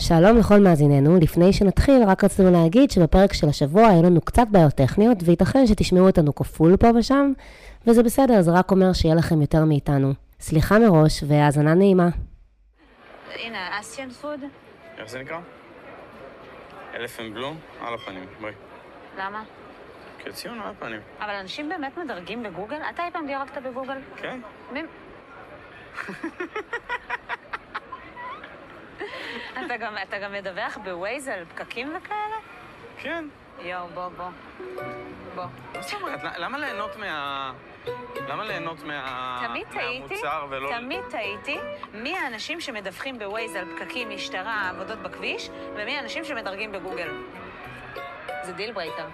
שלום לכל מאזיננו, לפני שנתחיל רק רצינו להגיד שבפרק של השבוע היה לנו קצת בעיות טכניות וייתכן שתשמעו אותנו כפול פה ושם, וזה בסדר, זה רק אומר שיהיה לכם יותר מאיתנו. סליחה מראש והאזנה נעימה. הנה, אסיאן פוד. איך זה נקרא? אלפן בלום על הפנים, בואי. למה? כי הציון על הפנים. אבל אנשים באמת מדרגים בגוגל? אתה אי פעם דירקת בגוגל? כן. אתה גם מדווח בווייז על פקקים וכאלה? כן. יו, בוא. למה ליהנות מה... מהמוצר ולא... תמיד תהיתי מי האנשים שמדווחים בווייז על פקקים, משטרה, עבודות בכביש, ומי האנשים שמדרגים בגוגל. זה דיל ברייטר.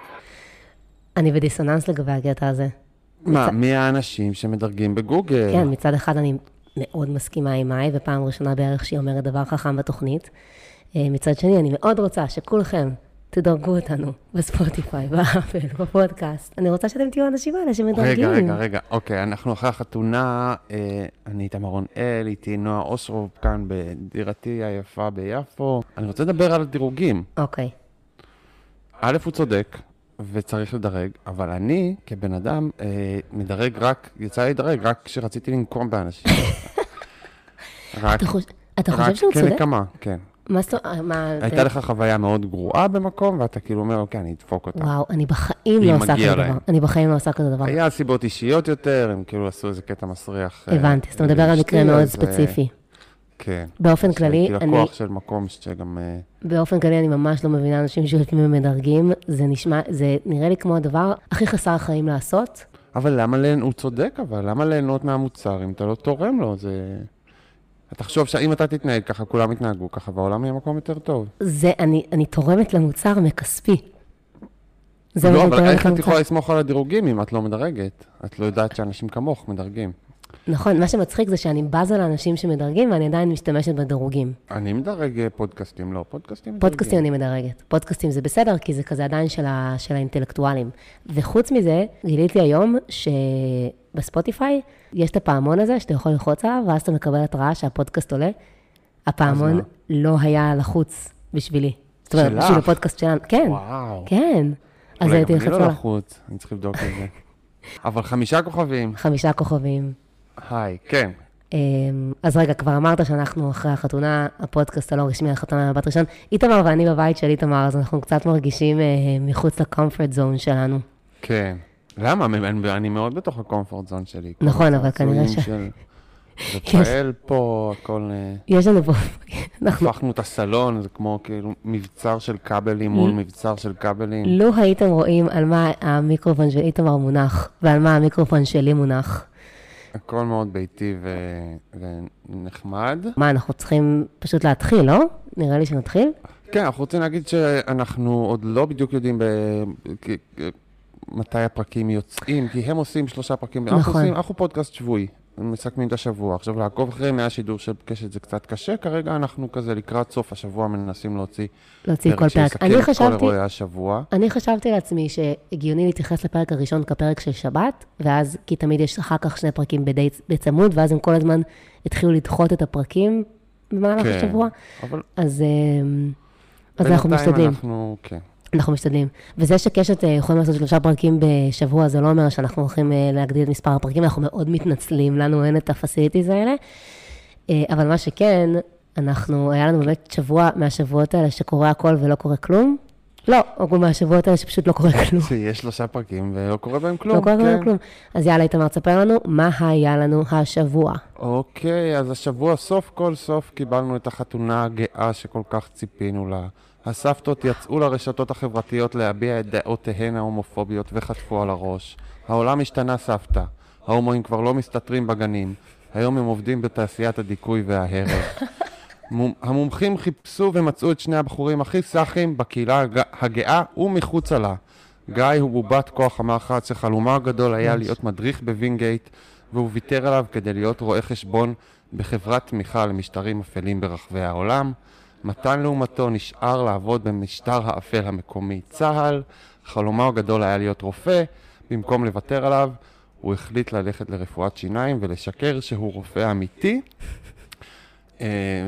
אני בדיסוננס לגבי הגטע הזה. מה, מי האנשים שמדרגים בגוגל? כן, מצד אחד אני... מאוד מסכימה עם מאי, ופעם ראשונה בערך שהיא אומרת דבר חכם בתוכנית. מצד שני, אני מאוד רוצה שכולכם תדרגו אותנו בספוטיפיי, באפל, בפודקאסט. אני רוצה שאתם תהיו אנשים האלה שמדרגים. רגע. אוקיי, אנחנו אחרי החתונה, אני איתמר רונאל, איתי נועה אושרוב כאן בדירתי היפה ביפו. אני רוצה לדבר על דירוגים. אוקיי. א' הוא צודק, וצריך לדרג, אבל אני, כבן אדם, מדרג רק, יצא לדרג רק כשרציתי לנקום באנשים. אתה חושב שהוא צודק? רק כנקמה, כן. הייתה לך חוויה מאוד גרועה במקום, ואתה כאילו אומר, אוקיי, אני אדפוק אותה. וואו, אני בחיים לא עושה כזה דבר. היה סיבות אישיות יותר, הם כאילו עשו איזה קטע מסריח. הבנתי, אתה מדבר על מקרה מאוד ספציפי. כן. באופן כללי, אני... לקוח של מקום שגם... באופן כללי, אני ממש לא מבינה אנשים שלפעמים מדרגים. זה נשמע, זה נראה לי כמו הדבר הכי חסר חיים לעשות. אבל למה הוא צודק, אבל למה ליהנות מהמוצר, אם אתה לא תורם לו, זה... אתה חשוב שאם אתה תתנהג ככה, כולם יתנהגו ככה, והעולם יהיה מקום יותר טוב. זה, אני תורמת למוצר מכספי. זה לא, אבל איך את יכולה לסמוך על הדירוגים אם את לא מדרגת? את לא יודעת שאנשים כמוך מדרגים. נכון, מה שמצחיק זה שאני בזה לאנשים שמדרגים, ואני עדיין משתמשת בדירוגים. אני מדרג פודקאסטים, לא, פודקאסטים אני מדרגת. פודקאסטים זה בסדר, כי זה כזה עדיין של האינטלקטואלים. וחוץ מזה, גיליתי היום שבספוטיפיי יש את הפעמון הזה שאתה יכול ללחוץ עליו, ואז אתה מקבל התראה שהפודקאסט עולה. הפעמון לא היה לחוץ בשבילי. זאת אומרת, בשביל הפודקאסט שלנו. כן, כן. אולי גם אני לא לחוץ, אני צריך לבדוק את זה. אבל 5 כוכבים. 5 כוכבים. היי, כן. אז רגע, כבר אמרת שאנחנו אחרי החתונה, הפודקאסט הלא רשמי על חתונה בבת ראשון. איתמר ואני בבית של איתמר, אז אנחנו קצת מרגישים מחוץ לקומפורט זון שלנו. כן. למה? אני מאוד בתוך הקומפורט זון שלי. נכון, אבל כנראה ש... זה פעל פה, הכל... יש לנו פה... הפכנו את הסלון, זה כמו כאילו מבצר של קבלים מול מבצר של קבלים. לא הייתם רואים על מה המיקרופון של איתמר מונח, ועל מה המיקרופון שלי מונח. הכל מאוד ביתי ונחמד. מה, אנחנו צריכים פשוט להתחיל, לא? נראה לי שנתחיל. כן, אנחנו רוצים להגיד שאנחנו עוד לא בדיוק יודעים מתי הפרקים יוצאים, כי הם עושים 3 פרקים. אנחנו פודקאסט שבועי, מסכמים את השבוע. עכשיו, לעקוב אחרי מהשידור של קשת זה קצת קשה. כרגע אנחנו כזה לקראת סוף השבוע מנסים להוציא כל פרק. אני חשבתי לעצמי שהגיוני להתייחס לפרק הראשון כפרק של שבת, ואז, כי תמיד יש אחר כך 2 פרקים בצמוד, ואז הם כל הזמן התחילו לדחות את הפרקים במהלך השבוע. אז אנחנו משתדלים. אנחנו משתדלים. וזה שקשת יכולים לעשות 3 פרקים בשבוע, זה לא אומר שאנחנו הולכים להגדיל את מספר הפרקים, אנחנו מאוד מתנצלים, לנו אין את הפסיליטיז האלה. אבל מה שכן, היה לנו באמת שבוע מהשבועות האלה שקורה הכל ולא קורה כלום. לא, או מהשבועות האלה שפשוט לא קורה כלום. שיש 3 פרקים ולא קורה בהם כלום. לא קורה בהם כלום. אז יאללה, איתמר, תספר לנו מה היה לנו השבוע. אוקיי, אז השבוע סוף כל סוף קיבלנו את החתונה הגאה שכל כך ציפינו לה. הסבתות יצאו לרשתות החברתיות להביע את דעותיהן ההומופוביות וחטפו על הראש. העולם השתנה סבתא. ההומואים כבר לא מסתתרים בגנים. היום הם עובדים בתעשיית הדיכוי וההרס. המומחים חיפשו ומצאו את 2 הבחורים הכי סחים בקהילה הגאה ומחוצה לה. גיא הוא בובת כוח המחץ שחלומה הגדול היה להיות מדריך בווינגייט, והוא ויתר עליו כדי להיות רואה חשבון בחברת תמיכה למשטרים אפלים ברחבי העולם. מתן לעומתו נשאר לעבוד במשטר האפל המקומי צהל, חלומו הגדול היה להיות רופא, במקום לוותר עליו, הוא החליט ללכת לרפואת שיניים ולשקר שהוא רופא אמיתי.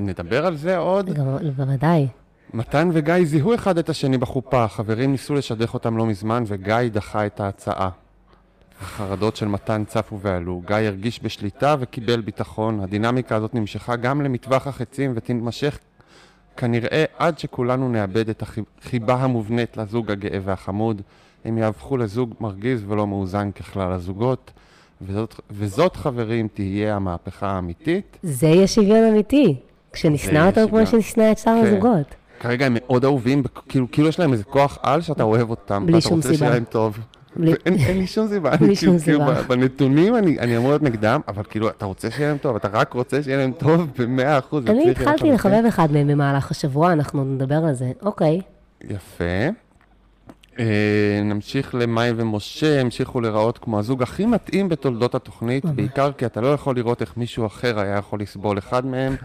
נדבר על זה עוד? בוודאי. מתן וגיא זיהו אחד את השני בחופה, חברים ניסו לשדך אותם לא מזמן וגיא דחה את ההצעה. החרדות של מתן צפו ועלו, גיא הרגיש בשליטה וקיבל ביטחון, הדינמיקה הזאת נמשכה גם למטווח החצים ותמשך כנראה עד שכולנו נאבד את החיבה המובנית לזוג הגאה והחמוד, הם יהפכו לזוג מרגיז ולא מאוזן ככלל הזוגות, וזאת חברים תהיה המהפכה האמיתית. זה יהיה שוויון אמיתי, כשנשנא אותם כמו שנשנא את שאר הזוגות. כרגע הם מאוד אהובים, כאילו יש להם איזה כוח על שאתה אוהב אותם, ואתה רוצה שיהיה להם טוב. אין לי שום סיבה, בנתונים אני אמור להיות נגדם, אבל כאילו אתה רוצה שיהיה להם טוב, אתה רק רוצה שיהיה להם טוב ב-100%. אני התחלתי לחבב אחד מהם במהלך השבוע, אנחנו נדבר על זה, אוקיי. יפה. נמשיך למאי ומשה, המשיכו לראות כמו הזוג הכי מתאים בתולדות התוכנית, בעיקר כי אתה לא יכול לראות איך מישהו אחר היה יכול לסבול אחד מהם.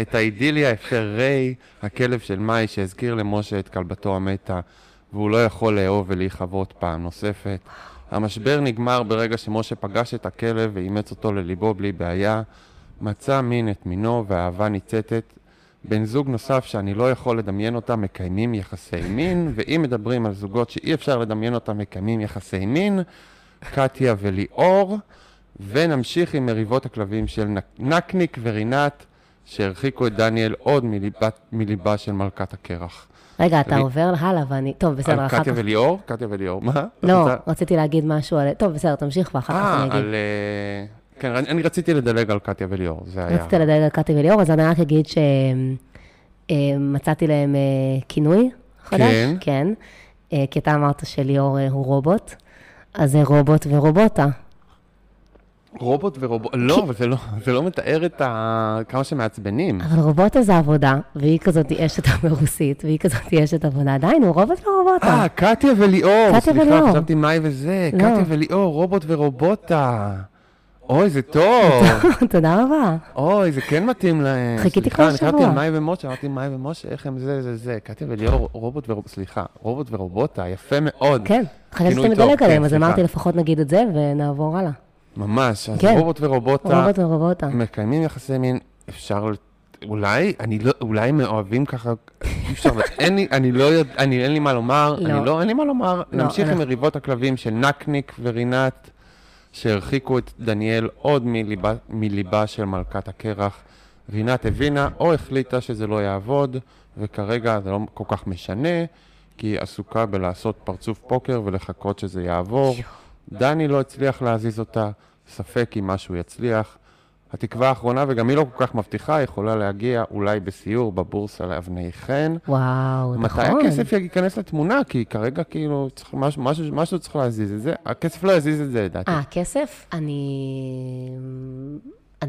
את האידיליה אפשר ריי, הכלב של מאי שהזכיר למשה את כלבתו המתה, והוא לא יכול לאהוב ולהיחוות פעם נוספת. המשבר נגמר ברגע שמשה פגש את הכלב ואימץ אותו לליבו בלי בעיה, מצא מין את מינו והאהבה ניצתת, בן זוג נוסף שאני לא יכול לדמיין אותם מקיימים יחסי מין, ואם מדברים על זוגות שאי אפשר לדמיין אותם מקיימים יחסי מין, קטיה וליאור, ונמשיך עם מריבות הכלבים של נקניק ורינת, שהרחיקו את דניאל עוד מליבה של מלכת הקרח. רגע, אתה עובר הלאה ואני... טוב, בסדר, אחר כך... קטיה וליאור? קטיה וליאור, מה? לא, רציתי להגיד משהו על... טוב, בסדר, תמשיך ואחר כך אני אגיד. כן, אני רציתי לדלג על קטיה וליאור, זה היה... רציתי לדלג על קטיה וליאור, אז אני רק אגיד שמצאתי להם כינוי חדש. כן. כי אתה אמרת שליאור הוא רובוט, אז זה רובוט ורובוטה. רובוט ורובוטה, לא, אבל זה לא מתאר את כמה שמעצבנים. אבל רובוטה זה עבודה, והיא כזאת אשת המרוסית, והיא כזאת אשת עבודה, עדיין הוא רובוט ורובוטה. קטיה וליאור, סליחה, חשבתי מאי וזה, קטיה וליאור, רובוט ורובוטה. אוי, זה טוב. תודה רבה. אוי, זה כן מתאים להם. חיכיתי כל שבוע. סליחה, נחלתי מאי ומשה, אמרתי מאי ומשה, איך הם זה. קטיה וליאור, רובוט ורובוטה, סליחה, רובוט ורובוטה, יפה מאוד. כן, חשבתי שאתם מדלג עליהם, אז אמרתי לפחות נגיד את זה ונעבור הלאה. ממש, אז רובוט ורובוטה מקיימים יחסי מין, אפשר, אולי הם אוהבים ככה, אין לי מה לומר, נמשיך עם מריבות הכלבים של נקניק ורינת, שהרחיקו את דניאל עוד מליבה של מלכת הקרח. רינת הבינה או החליטה שזה לא יעבוד, וכרגע זה לא כל כך משנה, כי היא עסוקה בלעשות פרצוף פוקר ולחכות שזה יעבור. דני לא הצליח להזיז אותה, ספק אם משהו יצליח. התקווה האחרונה, וגם היא לא כל כך מבטיחה, יכולה להגיע אולי בסיור בבורסה לאבני חן. וואו, נכון. מתי הכסף ייכנס לתמונה? כי כרגע כאילו משהו צריך להזיז את זה. הכסף לא יזיז את זה, דעתי. הכסף? אני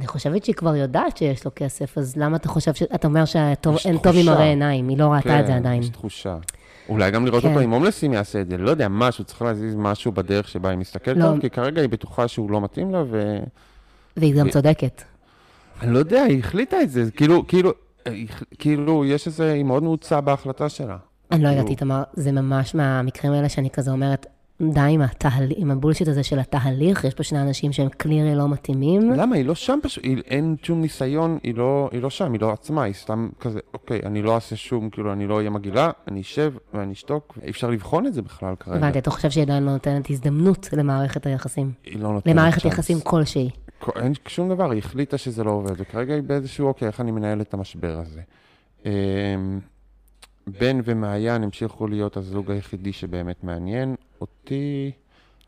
חושבת שהיא כבר יודעת שיש לו כסף, אז למה אתה חושב אתה אומר שאין טוב עם הרי עיניים, היא לא ראתה את זה עדיין. כן, יש תחושה. אולי גם לראות אותו עם הומלסים יעשה את זה, לא יודע, משהו, צריך להזיז משהו בדרך שבה היא מסתכלת עליו, כי כרגע היא בטוחה שהוא לא מתאים לה ו... והיא גם צודקת. אני לא יודע, היא החליטה את זה, כאילו יש איזה, היא מאוד נעוצה בהחלטה שלה. אני לא יודעת, תאמר, זה ממש מהמקרים האלה שאני כזה אומרת, די עם הבולשיט הזה של התהליך, יש פה שני אנשים שהם קלירי לא מתאימים. למה? היא לא שם פשוט, אין שום ניסיון, היא לא שם, היא לא עצמה, היא סתם כזה, אוקיי, אני לא אעשה שום, כאילו אני לא אהיה מגילה, אני אשב ואני אשתוק, אי אפשר לבחון את זה בכלל כרגע. הבנתי, אתה חושב שהיא עדיין לא נותנת הזדמנות למערכת היחסים? היא לא נותנת. למערכת יחסים כלשהי. אין שום דבר, היא החליטה שזה לא עובד, וכרגע היא באיזשהו, אוקיי, איך אני מנהל את המשבר הזה. בן ומעיין המשיכו להיות הזוג היחידי שבאמת מעניין אותי,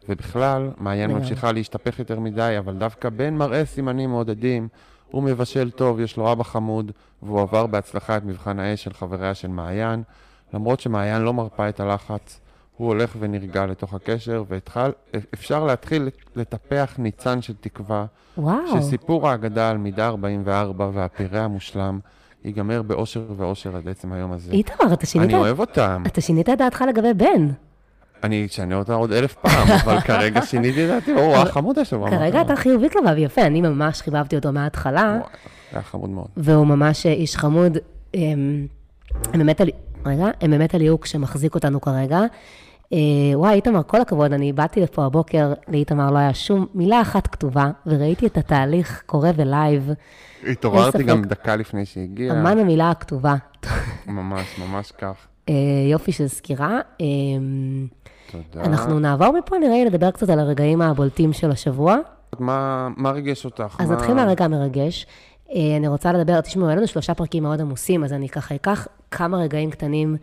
ובכלל, מעיין ממשיכה להשתפך יותר מדי, אבל דווקא בן מראה סימנים מעודדים, הוא מבשל טוב, יש לו אבא חמוד, והוא עבר בהצלחה את מבחן האש של חבריה של מעיין, למרות שמעיין לא מרפא את הלחץ, הוא הולך ונרגע לתוך הקשר, ואפשר להתחיל לטפח ניצן של תקווה, שסיפור ההגדה על מידה 44 והפירה המושלם, ייגמר באושר ואושר עד עצם היום הזה. איתמר, אתה שינית... אני אוהב אותם. אתה שינית את דעתך לגבי בן. אני אשנה אותה עוד 1000 פעם, אבל כרגע שיניתי את דעתי, וואה, חמוד יש לו. כרגע אתה חיובית לבב, יפה, אני ממש חיבבתי אותו מההתחלה. היה חמוד מאוד. והוא ממש איש חמוד, הם באמת הליהוק שמחזיק אותנו כרגע, וואי, איתמר, כל הכבוד, אני באתי לפה הבוקר, לאיתמר לא היה שום מילה אחת כתובה, וראיתי את התהליך קורה בלייב. התעוררתי גם דקה לפני שהגיע. אמן המילה הכתובה. ממש, ממש כך. יופי של סקירה. תודה. אנחנו נעבור מפה, נראה, לדבר קצת על הרגעים הבולטים של השבוע. מה רגש אותך? אז נתחיל מהרגע מרגש. אני רוצה לדבר, תשמעו, אין לנו 3 פרקים מאוד עמוסים, אז אני ככה אקח כמה רגעים קטנים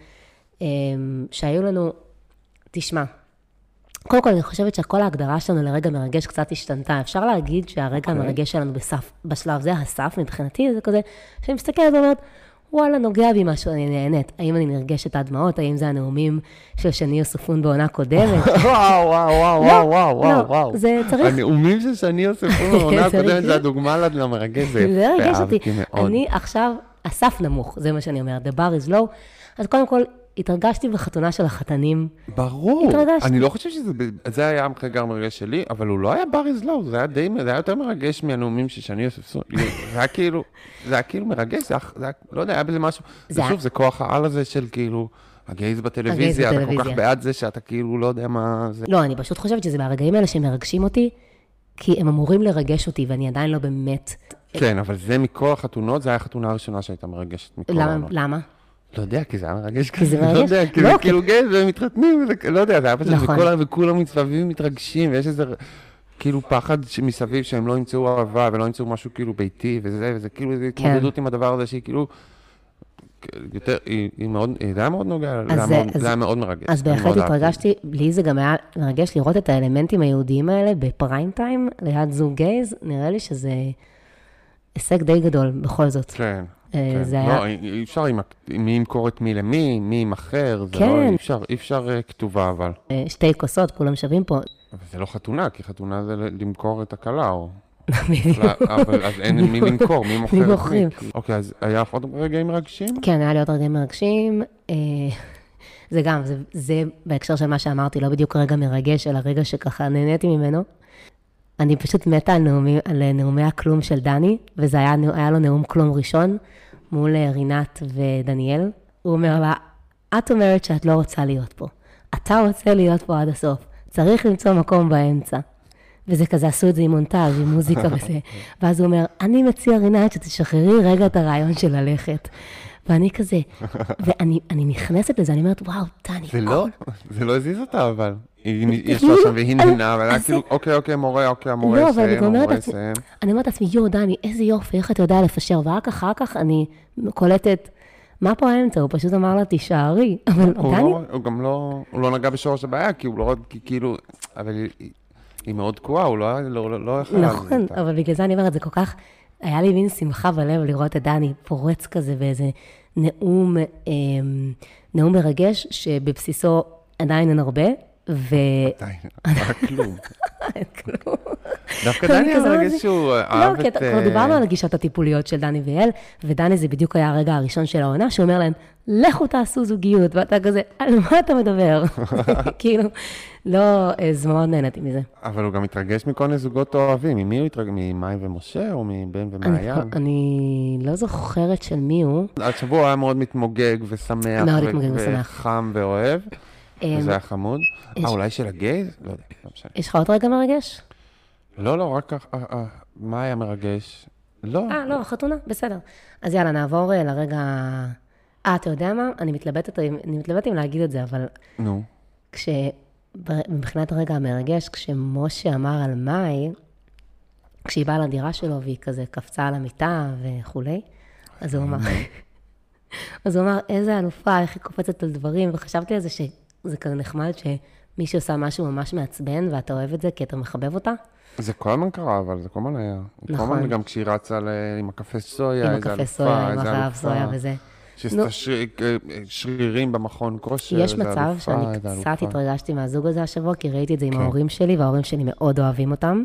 שהיו לנו. תשמע, קודם כל אני חושבת שכל ההגדרה שלנו לרגע מרגש קצת השתנתה. אפשר להגיד שהרגע המרגש שלנו בשלב זה הסף, מבחינתי זה כזה, שאני מסתכלת ואומרת, וואלה, נוגע בי משהו, אני נהנית. האם אני נרגשת עד דמעות? האם זה הנאומים של שני יוספון בעונה קודמת? וואו, וואו, וואו, וואו, וואו, וואו. זה צריך... הנאומים של שני יוספון בעונה הקודמת, זה הדוגמה למרגש, זה הרגש אותי. אני עכשיו, הסף נמוך, זה מה שאני אומרת, the bar is low. אז קודם כל, התרגשתי בחתונה של החתנים. ברור. התרגשתי. אני לא חושב שזה היה המרגע מרגש שלי, אבל הוא לא היה בר איזלאו, זה היה די, זה היה יותר מרגש מהנאומים ששני יוספסון. זה היה כאילו, זה היה כאילו מרגש, זה היה, לא יודע, היה בזה משהו. שוב, זה כוח העל הזה של כאילו, הגייז בטלוויזיה, אתה כל כך בעד זה שאתה כאילו לא יודע מה זה. לא, אני פשוט חושבת שזה מהרגעים האלה שמרגשים אותי, כי הם אמורים לרגש אותי, ואני עדיין לא באמת... כן, אבל זה מכל החתונות, זה היה החתונה הראשונה שהייתה מרגשת מכל העונות. למה? לא יודע, כי זה היה מרגש כזה, לא יודע, כי זה כאילו גייז והם מתחתנים, לא יודע, זה היה פשוט וכולם מצטלבים ומתרגשים, ויש איזה כאילו פחד מסביב שהם לא ימצאו אהבה ולא ימצאו משהו כאילו ביתי וזה, וזה כאילו איזו התמודדות עם הדבר הזה שהיא כאילו, זה היה מאוד נוגע, זה היה מאוד מרגש. אז בהחלט התרגשתי, לי זה גם היה מרגש לראות את האלמנטים היהודיים האלה בפריים טיים, ליד זוג גייז, נראה לי שזה הישג די גדול בכל זאת. כן. לא, אי אפשר מי ימכור את מי למי, מי ימכר, זה לא, אי אפשר כתובה אבל. 2 כוסות, כולם שווים פה. אבל זה לא חתונה, כי חתונה זה למכור את הכלה או... אבל אז אין מי למכור, מי מוכר את מי. אוקיי, אז היה עוד רגעים מרגשים? כן, היה לי עוד רגעים מרגשים. זה גם, זה בהקשר של מה שאמרתי, לא בדיוק רגע מרגש, אלא רגע שככה נהניתי ממנו. אני פשוט מתה על נאומי הכלום של דני, וזה היה לו נאום כלום ראשון, מול רינת ודניאל. הוא אומר לה, את אומרת שאת לא רוצה להיות פה. אתה רוצה להיות פה עד הסוף. צריך למצוא מקום באמצע. וזה כזה, עשו את זה עם מונטז, עם מוזיקה וזה. ואז הוא אומר, אני מציע רינת שתשחררי רגע את הרעיון של ללכת. ואני כזה, ואני נכנסת לזה, אני אומרת, וואו, דני. זה לא הזיז אותה, אבל. יש לו שם והיא נהנה, אבל היה כאילו, אוקיי, מורה, המורה יסיים, אני אומרת לעצמי, יו, דני, איזה יופי, איך אתה יודע לפשר, ורק אחר כך אני קולטת, מה פה האמצע? הוא פשוט אמר לה, תישארי, אבל דני... הוא גם לא נגע בשורש הבעיה, כי הוא לא, כאילו, אבל היא מאוד תקועה, הוא לא יחד. נכון, אבל בגלל זה אני אומרת, זה כל כך, היה לי מין שמחה בלב לראות את דני פורץ כזה באיזה נאום מרגש, שבבסיסו עדיין אין הרבה, עדיין, רק כלום. דווקא דני הרגש שהוא אהב את... לא, כי כבר דיברנו על הגישות הטיפוליות של דני ואל, ודני זה בדיוק היה הרגע הראשון של העונה, שאומר להם, לכו תעשו זוגיות, ואתה כזה, על מה אתה מדבר? כאילו, לא, זה מאוד נהנתי מזה. אבל הוא גם התרגש מכל מיני זוגות אוהבים, ממי הוא התרגש? ממאי ומשה או מבן ומעיין? אני לא זוכרת של מי הוא. השבוע היה מאוד מתמוגג ושמח. מאוד מתמוגג ושמח. חם ואוהב. זה היה חמוד. אולי של הגייז? לא יודע, לא משנה. יש לך עוד רגע מרגש? לא, רק כך. מה היה מרגש? לא. לא, חתונה, בסדר. אז יאללה, נעבור לרגע... אתה יודע מה? אני מתלבטת אם להגיד את זה, אבל... נו. מבחינת הרגע המרגש, כשמשה אמר על מאי, כשהיא באה לדירה שלו והיא כזה קפצה על המיטה וכו', אז הוא אמר... איזה אלופה, איך היא קופצת על דברים, וחשבתי על זה זה כזה נחמד שמישהו עושה משהו ממש מעצבן, ואתה אוהב את זה כי אתה מחבב אותה. זה כל הזמן קרה, אבל זה כל הזמן היה. נכון. כל הזמן גם כשהיא רצה עם הקפה סויה, איזה אלופה, עם הרעב סויה וזה. שרירים במכון כושר, איזה אלופה. יש מצב שאני קצת התרגשתי מהזוג הזה השבוע, כי ראיתי את זה עם ההורים שלי, וההורים שלי מאוד אוהבים אותם.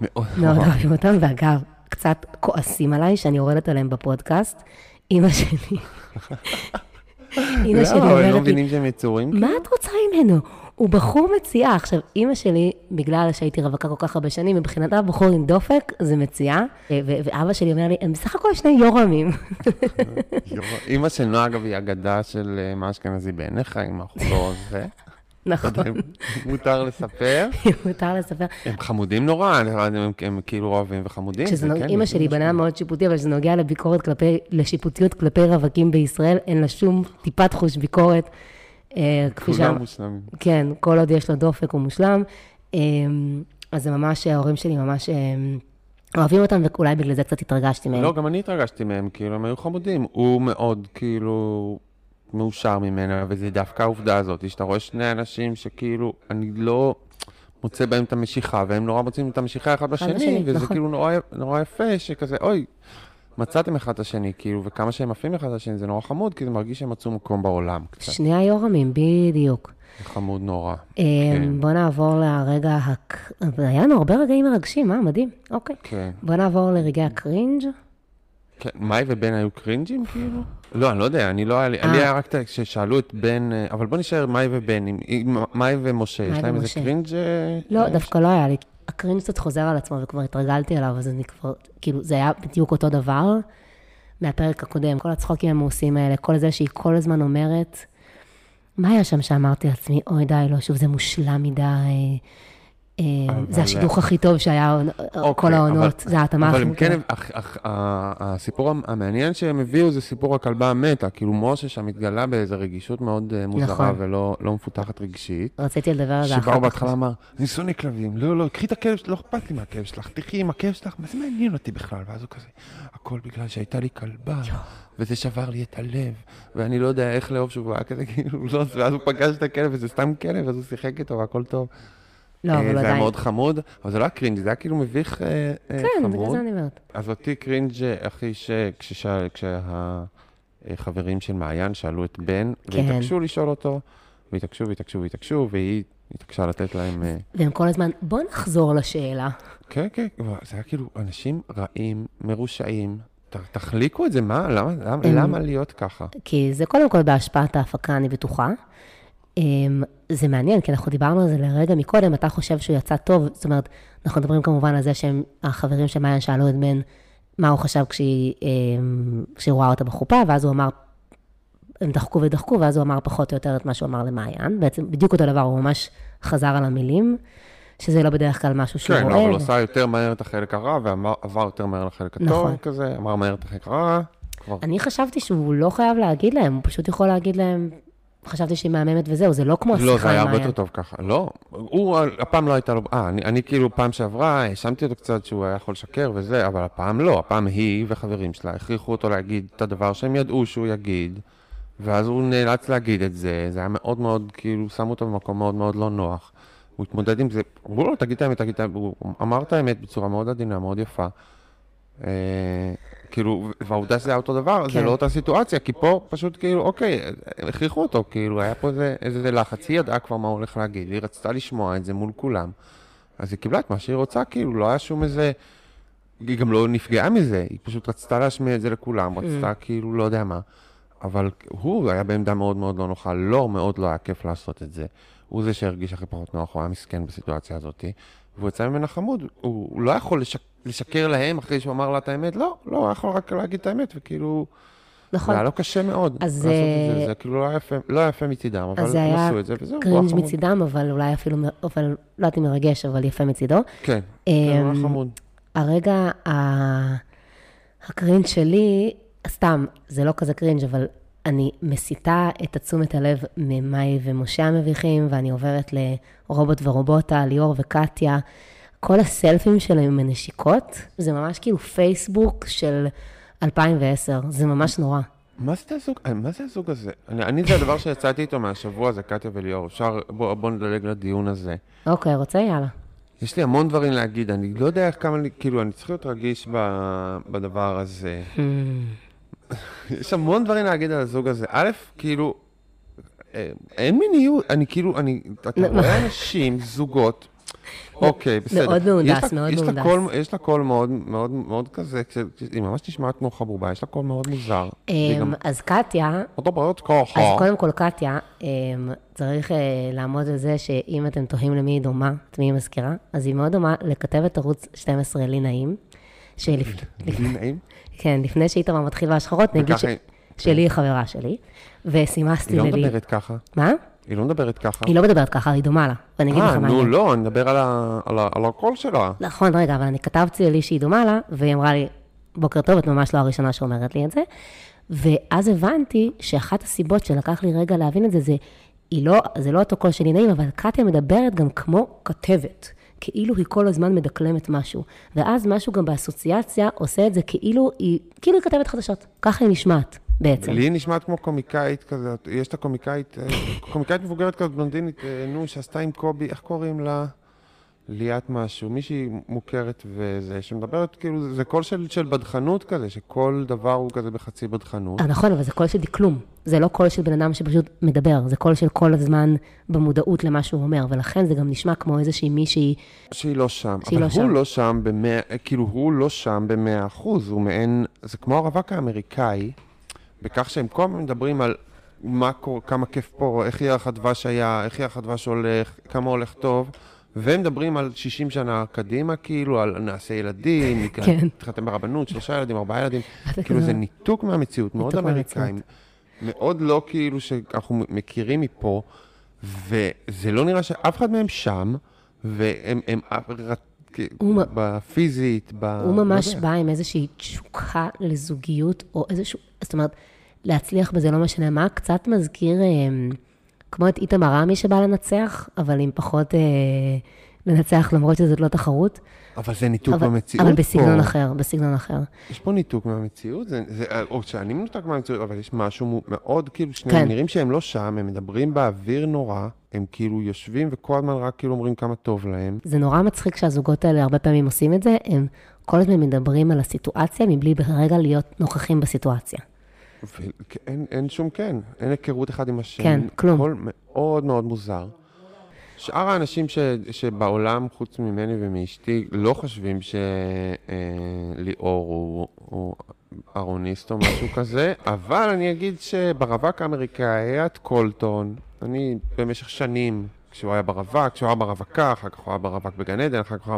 מאוד אוהבים אותם, ואגב, קצת כועסים עליי שאני יורדת עליהם בפודקאסט. אמא שלי... לא, הם לא מבינים שהם יצורים. מה את רוצה ממנו? הוא בחור מציאה. עכשיו, אמא שלי, בגלל שהייתי רווקה כל כך הרבה שנים, מבחינתה בחור עם דופק, זה מציאה. ואבא שלי אומר לי, הם בסך הכל 2 יורמים. אמא של נועה, אגב, היא אגדה של מה אשכנזי בעיניך, עם החולו הזה. נכון. מותר לספר. מותר לספר. הם חמודים נורא, הם כאילו אוהבים וחמודים. אמא שלי בנה מאוד שיפוטי, אבל שזה נוגע לביקורת כלפי, לשיפוטיות כלפי רווקים בישראל, אין לה שום טיפת חוש ביקורת. כולם מושלמים. כן, כל עוד יש לו דופק הוא מושלם. אז זה ממש, ההורים שלי ממש אוהבים אותם, ואולי בגלל זה קצת התרגשתי מהם. לא, גם אני התרגשתי מהם, כאילו, הם היו חמודים. הוא מאוד, כאילו... מאושר ממנה, וזה דווקא העובדה הזאת, שאתה רואה שני אנשים שכאילו, אני לא מוצא בהם את המשיכה, והם נורא מוצאים את המשיכה אחד בשני, וזה נכון. כאילו נורא יפה, שכזה, אוי, מצאתם אחד את השני, כאילו, וכמה שהם עפים אחד את השני, זה נורא חמוד, כי זה מרגיש שהם מצאו מקום בעולם. קצת. שני היורמים, בדיוק. חמוד נורא. כן. בוא נעבור לרגע, היה לנו הרבה רגעים מרגשים, אה? מדהים, אוקיי. כן. בוא נעבור לרגעי הקרינג'. כן, מאי ובן היו קרינג'ים כאילו? לא, אני לא יודע, אני לא... אני היה רק כששאלו את בן... אבל בוא נשאר מאי ובן, מאי ומשה, יש להם איזה קרינג'? לא, דווקא לא היה לי. הקרינג' קצת חוזר על עצמו וכבר התרגלתי עליו, אז אני כבר... כאילו, זה היה בדיוק אותו דבר מהפרק הקודם. כל הצחוקים המעושים האלה, כל זה שהיא כל הזמן אומרת, מה היה שם שאמרתי לעצמי, אוי די, לא, שוב, זה מושלם מדי... זה השידוך הכי טוב שהיה כל העונות, זה התאמה הכי טוב. אבל הסיפור המעניין שהם הביאו זה סיפור הכלבה המתה, כאילו משה שם התגלה באיזו רגישות מאוד מוזרה ולא מפותחת רגשית. רציתי לדבר על זה אחר כך. שבאו בהתחלה אמר, אני שונא כלבים, לא, קחי את הכלב, לא אכפת לי מהכלב שלך, תחי עם הכלב שלך, מה זה מעניין אותי בכלל? ואז הוא כזה, הכל בגלל שהייתה לי כלבה. וזה שבר לי את הלב, ואני לא יודע איך לאהוב שהוא בא כזה, כאילו, ואז הוא פגש את הכלב, וזה סתם כלב, אז הוא שיחק איתו, והכל טוב. זה היה מאוד חמוד, אבל זה לא היה קרינג', זה היה כאילו מביך חמוד. כן, בגלל זה אני אומרת. אז אותי קרינג' אחי כשהחברים של מעיין שאלו את בן, והתעקשו לשאול אותו, והתעקשו, והיא התעקשה לתת להם... והם כל הזמן, בוא נחזור לשאלה. כן, זה היה כאילו אנשים רעים, מרושעים, תחליקו את זה, מה? למה להיות ככה? כי זה קודם כל בהשפעת ההפקה, אני בטוחה. זה מעניין, כי אנחנו דיברנו על זה לרגע מקודם, אתה חושב שהוא יצא טוב, זאת אומרת, אנחנו מדברים כמובן על זה שהחברים של מעיין שאלו את מן, מה הוא חשב כשהיא רואה אותה בחופה, ואז הוא אמר, הם דחקו, ואז הוא אמר פחות או יותר את מה שהוא אמר למעיין, בעצם בדיוק אותו דבר, הוא ממש חזר על המילים, שזה לא בדרך כלל משהו שהוא רואה. כן, אבל הוא עשה יותר מהר את החלק הרע, ועבר יותר מהר לחלק הטוב כזה, אמר מהר את החלק הרע. אני חשבתי שהוא לא חייב להגיד להם, הוא פשוט יכול להגיד להם חשבתי שהיא מהממת וזהו, זה לא כמו השיחה. לא, זה היה הרבה יותר טוב ככה, לא. הוא, הפעם לא הייתה לו, אני כאילו פעם שעברה, השמתי אותו קצת שהוא היה יכול לשקר וזה, אבל הפעם לא, הפעם היא וחברים שלה, הכריחו אותו להגיד את הדבר שהם ידעו שהוא יגיד, ואז הוא נאלץ להגיד את זה, זה היה מאוד מאוד, כאילו, שמו אותו במקום מאוד מאוד לא נוח. הוא התמודד עם זה, הוא לא, תגיד את האמת, הוא אמר את האמת בצורה מאוד עדינה, מאוד יפה. כאילו, והעובדה שזה היה אותו דבר, זה לא אותה סיטואציה, כי פה פשוט כאילו, אוקיי, הכריחו אותו, כאילו, היה פה איזה לחץ, היא ידעה כבר מה הולך להגיד, היא רצתה לשמוע את זה מול כולם, אז היא קיבלה את מה שהיא רוצה, כאילו, לא היה שום איזה, היא גם לא נפגעה מזה, היא פשוט רצתה להשמיע את זה לכולם, רצתה כאילו, לא יודע מה, אבל הוא היה בעמדה מאוד מאוד לא נוחה, לא מאוד לא היה כיף לעשות את זה, הוא זה שהרגיש הכי פחות נוח, הוא היה מסכן בסיטואציה הזאת, והוא יצא ממנה חמוד, הוא לא יכול לשקר להם אחרי שהוא אמר לה את האמת, לא, הוא יכול רק להגיד את האמת, וכאילו, נכון. זה היה לו קשה מאוד לעשות את זה, זה כאילו לא היה יפה מצידם, אבל נסו את זה, וזה קרינג' מצידם, אבל אולי אפילו, אבל לא הייתי מרגש, אבל יפה מצידו. כן, זה היה חמוד. הרגע, הקרינג' שלי, סתם, זה לא כזה קרינג', אבל אני מסיטה את תשומת הלב ממאי ומשה המביכים, ואני עוברת לרובוט ורובוטה, ליאור וקטיה, כל הסלפים שלהם מנשיקות, זה ממש כאילו פייסבוק של 2010, זה ממש נורא. מה זה הזוג הזה? אני זה הדבר שיצאתי איתו מהשבוע, זה קטיה וליאור, בוא נדלג לדיון הזה. אוקיי, רוצה? יאללה. יש לי המון דברים להגיד, אני לא יודע כמה, כאילו, אני צריך להיות רגיש בדבר הזה. יש המון דברים להגיד על הזוג הזה. א', כאילו, אין מיניות, אני כאילו, אתה רואה אנשים, זוגות, אוקיי, בסדר. מאוד מעודס, מאוד מעודס. יש לה קול מאוד מאוד כזה, היא ממש נשמעת כמו חבובה, יש לה קול מאוד מוזר. אז קטיה... אז קודם כל קטיה, צריך לעמוד על זה שאם אתם תוהים למי היא דומה, את מי היא מזכירה, אז היא מאוד דומה לכתבת ערוץ 12 לי נעים. לי נעים? כן, לפני שאיתמר מתחיל בהשחרות, נגיד שלי היא חברה שלי, וסימסתי ללי... היא לא מדברת ככה. מה? היא לא מדברת ככה. היא לא מדברת ככה, היא דומה לה. ואני אגיד לך מה. נו, לא, אני מדבר על הקול שלה. נכון, רגע, אבל אני כתבתי לי שהיא דומה לה, והיא אמרה לי, בוקר טוב, את ממש לא הראשונה שאומרת לי את זה. ואז הבנתי שאחת הסיבות שלקח לי רגע להבין את זה, זה לא אותו קול שלי נעים, אבל קטיה מדברת גם כמו כתבת. כאילו היא כל הזמן מדקלמת משהו. ואז משהו גם באסוציאציה עושה את זה כאילו היא כתבת חדשות. ככה היא נשמעת. בעצם. לי נשמעת כמו קומיקאית כזאת, יש את הקומיקאית, קומיקאית מבוגרת כזאת בלונדינית, נו, שעשתה עם קובי, איך קוראים לה? ליאת משהו, מישהי מוכרת וזה, שמדברת, כאילו, זה קול של בדחנות כזה, שכל דבר הוא כזה בחצי בדחנות. נכון, אבל זה קול של דקלום, זה לא קול של בן אדם שפשוט מדבר, זה קול של כל הזמן במודעות למה שהוא אומר, ולכן זה גם נשמע כמו איזושהי מישהי... שהיא לא שם, אבל הוא לא שם במאה, כאילו, הוא לא שם ב100%, הוא מעין, זה כמו הרווק האמריקאי, בכך שהם כל הזמן מדברים על מה קורה, כמה כיף פה, איך יהיה החדווש היה, איך יהיה החדווש הולך, כמה הולך טוב, והם מדברים על 60 שנה קדימה, כאילו, על נעשה ילדים, התחתן ברבנות, 3 ילדים, 4 ילדים, כאילו זה ניתוק מהמציאות, מאוד אמריקאים, מאוד לא כאילו שאנחנו מכירים מפה, וזה לא נראה שאף אחד מהם שם, והם בפיזית, הוא ממש בא עם איזושהי תשוקה לזוגיות, או איזשהו, זאת אומרת, להצליח בזה לא משנה מה, קצת מזכיר, כמו את איתמר רמי שבא לנצח, אבל אם פחות לנצח, למרות שזאת לא תחרות. אבל זה ניתוק במציאות. אבל בסגנון אחר, בסגנון אחר. יש פה ניתוק מהמציאות, או שאני מנותק מהמציאות, אבל יש משהו מאוד, כאילו, שניהם נראים שהם לא שם, הם מדברים באוויר נורא, הם כאילו יושבים וכל הזמן רק כאילו אומרים כמה טוב להם. זה נורא מצחיק שהזוגות האלה הרבה פעמים עושים את זה, הם כל הזמן מדברים על הסיטואציה, מבלי ברגע להיות נוכחים בסיטואציה. אין שום כן, אין היכרות אחד עם השם. כן, כלום. הכל מאוד מאוד מוזר. שאר האנשים שבעולם, חוץ ממני ומאשתי, לא חושבים שליאור הוא ארוניסט או משהו כזה, אבל אני אגיד שברווק האמריקאי היה את קולטון, אני במשך שנים, כשהוא היה ברווק, כשהוא היה ברווקה, אחר כך הוא היה ברווק בגן עדן, אחר כך הוא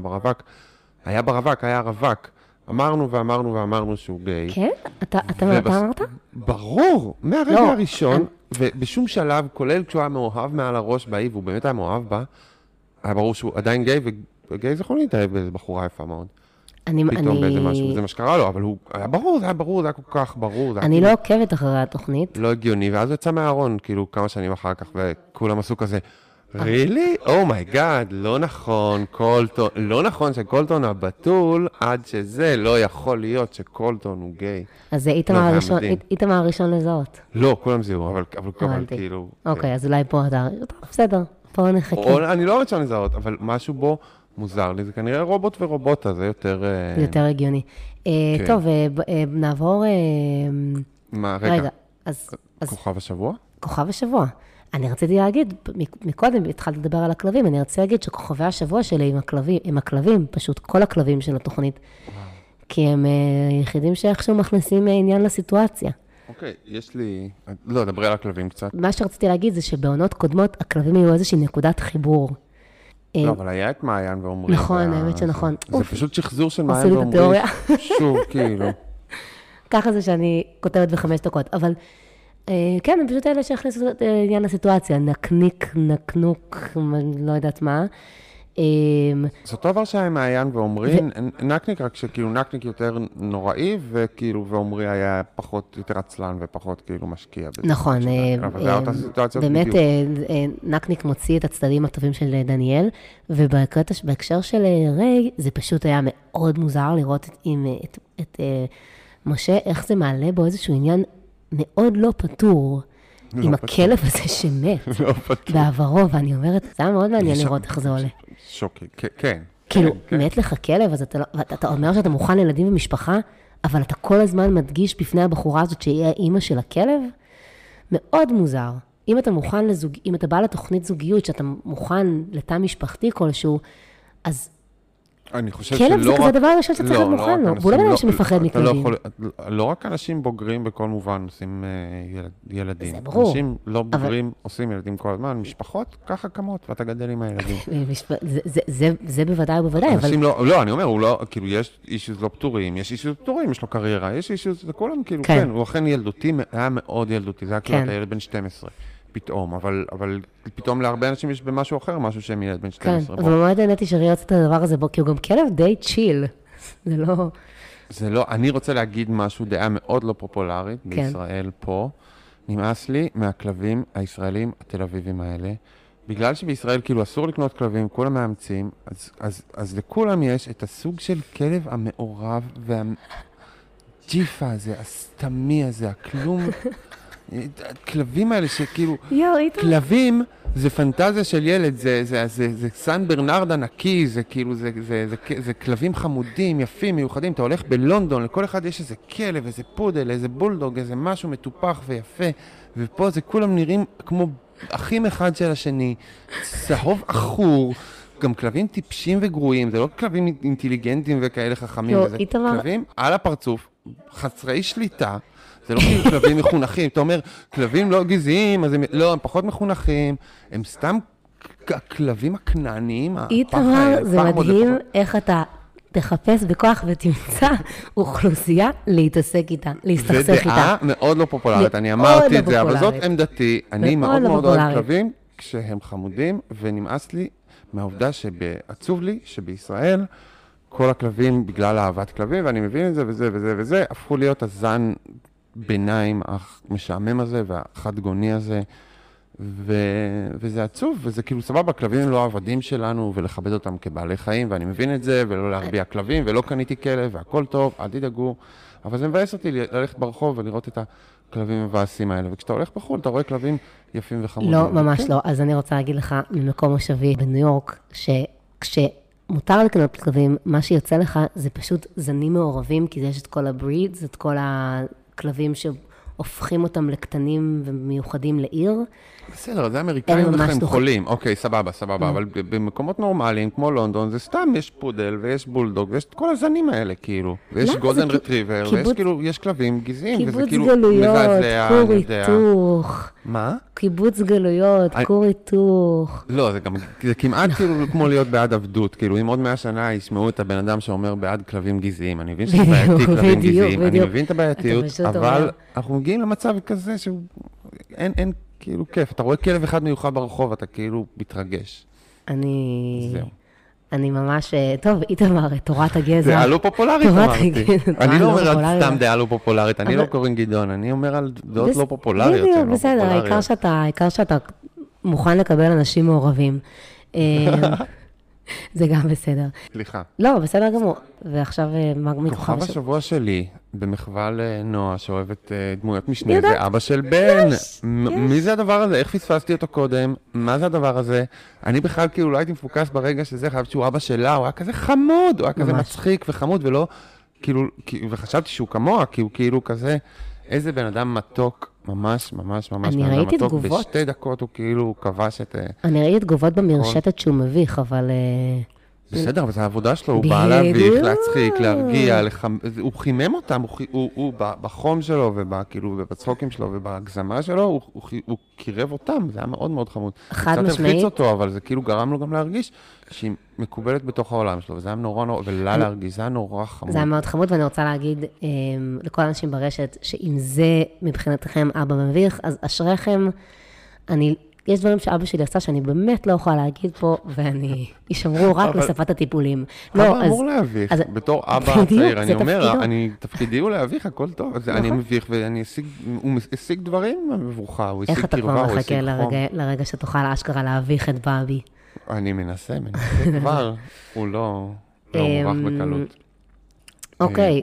היה ברווק, היה רווק. אמרנו שהוא גיי. כן? אתה אמרת? ברור, מהרגע הראשון, ובשום שלב, כולל כשהוא היה מאוהב מעל הראש באי, והוא באמת היה מאוהב בה, היה ברור שהוא עדיין גיי, וגיי זה יכול להתאהב באיזו בחורה יפה מאוד. פתאום באיזה משהו, זה מה שקרה לו, אבל הוא היה ברור, זה היה כל כך ברור. אני לא עוקבת אחרי התוכנית. לא הגיוני, ואז הוא יצא מהארון, כאילו כמה שנים אחר כך, וכולם עשו כזה, רילי? אומי גאד, לא נכון, קולטון, לא נכון שקולטון הבטול, עד שזה לא יכול להיות שקולטון הוא גיי. אז זה איתמר הראשון לזהות. לא, כולם זהו, אבל כאילו... אוקיי, אז אולי פה אתה... בסדר, פה נחכה. אני לא ראשון לזהות, אבל משהו בו מוזר לי, זה כנראה רובוט ורובוטה, זה יותר... יותר הגיוני. טוב, נעבור... מה, רגע, כוכב השבוע? כוכב השבוע. אני רציתי להגיד, מקודם התחלת לדבר על הכלבים, אני רציתי להגיד שכוכבי השבוע שלי עם הכלבים, פשוט כל הכלבים של התוכנית, כי הם יחידים שאיכשהו מכניסים עניין לסיטואציה. אוקיי, יש לי... לא, דברי על הכלבים קצת. מה שרציתי להגיד זה שבעונות קודמות, הכלבים היו איזושהי נקודת חיבור. לא, אבל היה את מעיין ואומרים... נכון, האמת שנכון. זה פשוט שחזור של מעיין ואומרים. שוב, כאילו. ככה זה שאני כותבת 5 דקות, אבל... כן, הם פשוט אלה שהכניסו עניין לסיטואציה, נקניק, נקנוק, לא יודעת מה. זה אותו דבר שהיה עם העיין ועומרי, נקניק, רק שכאילו נקניק יותר נוראי, וכאילו ועומרי היה פחות יותר עצלן ופחות כאילו משקיע. נכון, באמת נקניק מוציא את הצדדים הטובים של דניאל, ובהקשר של ריי, זה פשוט היה מאוד מוזר לראות את משה, איך זה מעלה בו איזשהו עניין מאוד לא פתור, עם הכלב הזה שמת, בעברו, ואני אומרת, זה היה מאוד מעניין לראות איך זה עולה. שוקי, כן. כאילו, מת לך כלב, אז אתה אומר שאתה מוכן לילדים ומשפחה, אבל אתה כל הזמן מדגיש בפני הבחורה הזאת שהיא האימא של הכלב, מאוד מוזר. אם אתה מוכן לזוג, אם אתה בא לתוכנית זוגיות, שאתה מוכן לתא משפחתי כלשהו, אז... אני חושב שלא רק... כלב זה כזה דבר ראשון שצריך להיות מוכן לו, והוא לא יודע שמפחד מכלבים. לא רק אנשים בוגרים בכל מובן עושים ילדים. זה ברור. אנשים לא בוגרים עושים ילדים כל הזמן, משפחות ככה קמות, ואתה גדל עם הילדים. זה בוודאי ובוודאי, אבל... אנשים לא, לא, אני אומר, הוא לא, כאילו, יש אישוז לא פתורים, יש לו קריירה, יש אישוז, זה כולם כאילו, כן, הוא אכן ילדותי, היה מאוד ילדותי, זה היה כאילו, אתה ילד בן 12. פתאום, אבל פתאום להרבה אנשים יש במשהו אחר, משהו שהם ילד בן 12. כן, אבל ממש עניתי שריאצת את הדבר הזה בו, כי הוא גם כלב די צ'יל. זה לא... זה לא, אני רוצה להגיד משהו, דעה מאוד לא פופולרית בישראל פה. נמאס לי מהכלבים הישראלים, התל אביבים האלה. בגלל שבישראל כאילו אסור לקנות כלבים, כולם מאמצים, אז לכולם יש את הסוג של כלב המעורב והג'יפה הזה, הסתמי הזה, הכלום... הכלבים האלה שכאילו... כלבים זה פנטזיה של ילד, זה סן ברנרד ענקי, זה כאילו, זה כלבים חמודים, יפים, מיוחדים. אתה הולך בלונדון, לכל אחד יש איזה כלב, איזה פודל, איזה בולדוג, איזה משהו מטופח ויפה, ופה זה כולם נראים כמו... אחים אחד של השני, צהוב אחור, גם כלבים טיפשים וגרועים, זה לא כלבים אינטליגנטים וכאלה חכמים, זה כלבים על הפרצוף, חצרי שליטה, זה לא כאילו כלבים מחונכים, אתה אומר, כלבים לא גזעיים, אז הם לא, הם פחות מחונכים, הם סתם כלבים הכנעניים, איתמר, זה מדהים איך אתה... תחפש בכוח ותמצא אוכלוסייה להתעסק איתה, להסתכסך איתה. ודעה מאוד לא פופולרית, אני אמרתי את זה, אבל זאת עמדתי. אני מאוד מאוד אוהב כלבים כשהם חמודים, ונמאס לי מהעובדה שעצוב לי שבישראל כל הכלבים, בגלל אהבת כלבים, ואני מבין את זה וזה וזה וזה, הפכו להיות הזן ביניים המשעמם הזה והחד גוני הזה. וזה עצוב, וזה כאילו סבבה, כלבים לא העבדים שלנו, ולכבד אותם כבעלי חיים, ואני מבין את זה, ולא להרביע כלבים, ולא קניתי כלב, והכל טוב, אל תדאגו. אבל זה מבאס אותי ללכת ברחוב ולראות את הכלבים המבאסים האלה. וכשאתה הולך בחול, אתה רואה כלבים יפים וחמודים. לא, ממש לא. אז אני רוצה להגיד לך, ממקום מושבי בניו יורק, שכשמותר לקנות כלבים, מה שיוצא לך זה פשוט זנים מעורבים, כי יש את כל הברידס, את כל הכלבים הופכים אותם לקטנים ומיוחדים לעיר. בסדר, זה אמריקאים לכם חולים. אוקיי, סבבה, סבבה. אבל במקומות נורמליים, כמו לונדון, זה סתם יש פודל ויש בולדוג, ויש את כל הזנים האלה, כאילו. ויש גולדן רטריבר, ויש כאילו, יש כלבים גזעים, וזה כאילו מזעזע, כור היתוך. מה? קיבוץ גלויות, כור היתוך. לא, זה גם, זה כמעט כאילו כמו להיות בעד עבדות, כאילו אם עוד 100 שנה ישמעו את הבן אדם שאומר בעד כלבים גזעיים, אני מבין שזה בעייתי כלבים גזעיים, אני מבין את הבעייתיות, אבל אנחנו מגיעים למצב כזה שאין כאילו כיף, אתה רואה כלב אחד מיוחד ברחוב, אתה כאילו מתרגש. אני ממש, טוב, איתמר, תורת הגזע. דעה לא פופולרית, אמרתי. אני לא אומר על סתם דעה לא פופולרית, אני לא קוראים גדעון, אני אומר על דעות לא פופולריות. בסדר, העיקר שאתה מוכן לקבל אנשים מעורבים. זה גם בסדר. סליחה. לא, בסדר גמור. ועכשיו מגמי כוכב... כוכב השבוע שלי, במחווה לנועה, שאוהבת דמויות משנה, זה אבא של בן. מי זה הדבר הזה? איך פספסתי אותו קודם? מה זה הדבר הזה? אני בכלל כאילו לא הייתי מפוקס ברגע שזה חייב שהוא אבא שלה, הוא היה כזה חמוד, הוא היה כזה מצחיק וחמוד, ולא... כאילו... וחשבתי שהוא כמוה, כי הוא כאילו כזה... איזה בן אדם מתוק, ממש, ממש, ממש בן אדם מתוק. בשתי דקות הוא כאילו כבש את... אני ראיתי תגובות במרשתת שהוא מביך, אבל... בסדר, אבל זה העבודה שלו, הוא בא להביך, להצחיק, להרגיע, הוא חימם אותם, הוא בחום שלו ובצחוקים שלו ובהגזמה שלו, הוא קירב אותם, זה היה מאוד מאוד חמוד. חד משמעית. קצת הרחיץ אותו, אבל זה כאילו גרם לו גם להרגיש שהיא מקובלת בתוך העולם שלו, וזה היה נורא נורא, ולא להרגיש, זה היה נורא חמוד. זה היה מאוד חמוד, ואני רוצה להגיד לכל האנשים ברשת, שאם זה מבחינתכם אבא מביך, אז אשריכם, יש דברים שאבא שלי עשה שאני באמת לא יכולה להגיד פה, ואני ישמרו רק בשפת הטיפולים. אבא אמור להביך, בתור אבא צעיר, אני אומר, תפקידי הוא להביך, הכל טוב. אני מביך, והוא השיג דברים מברוכה, הוא השיג קרבה, הוא השיג חום. איך אתה כבר מחכה לרגע שתוכל אשכרה להביך את באבי? אני מנסה כבר, הוא לא מורך בקלות. אוקיי.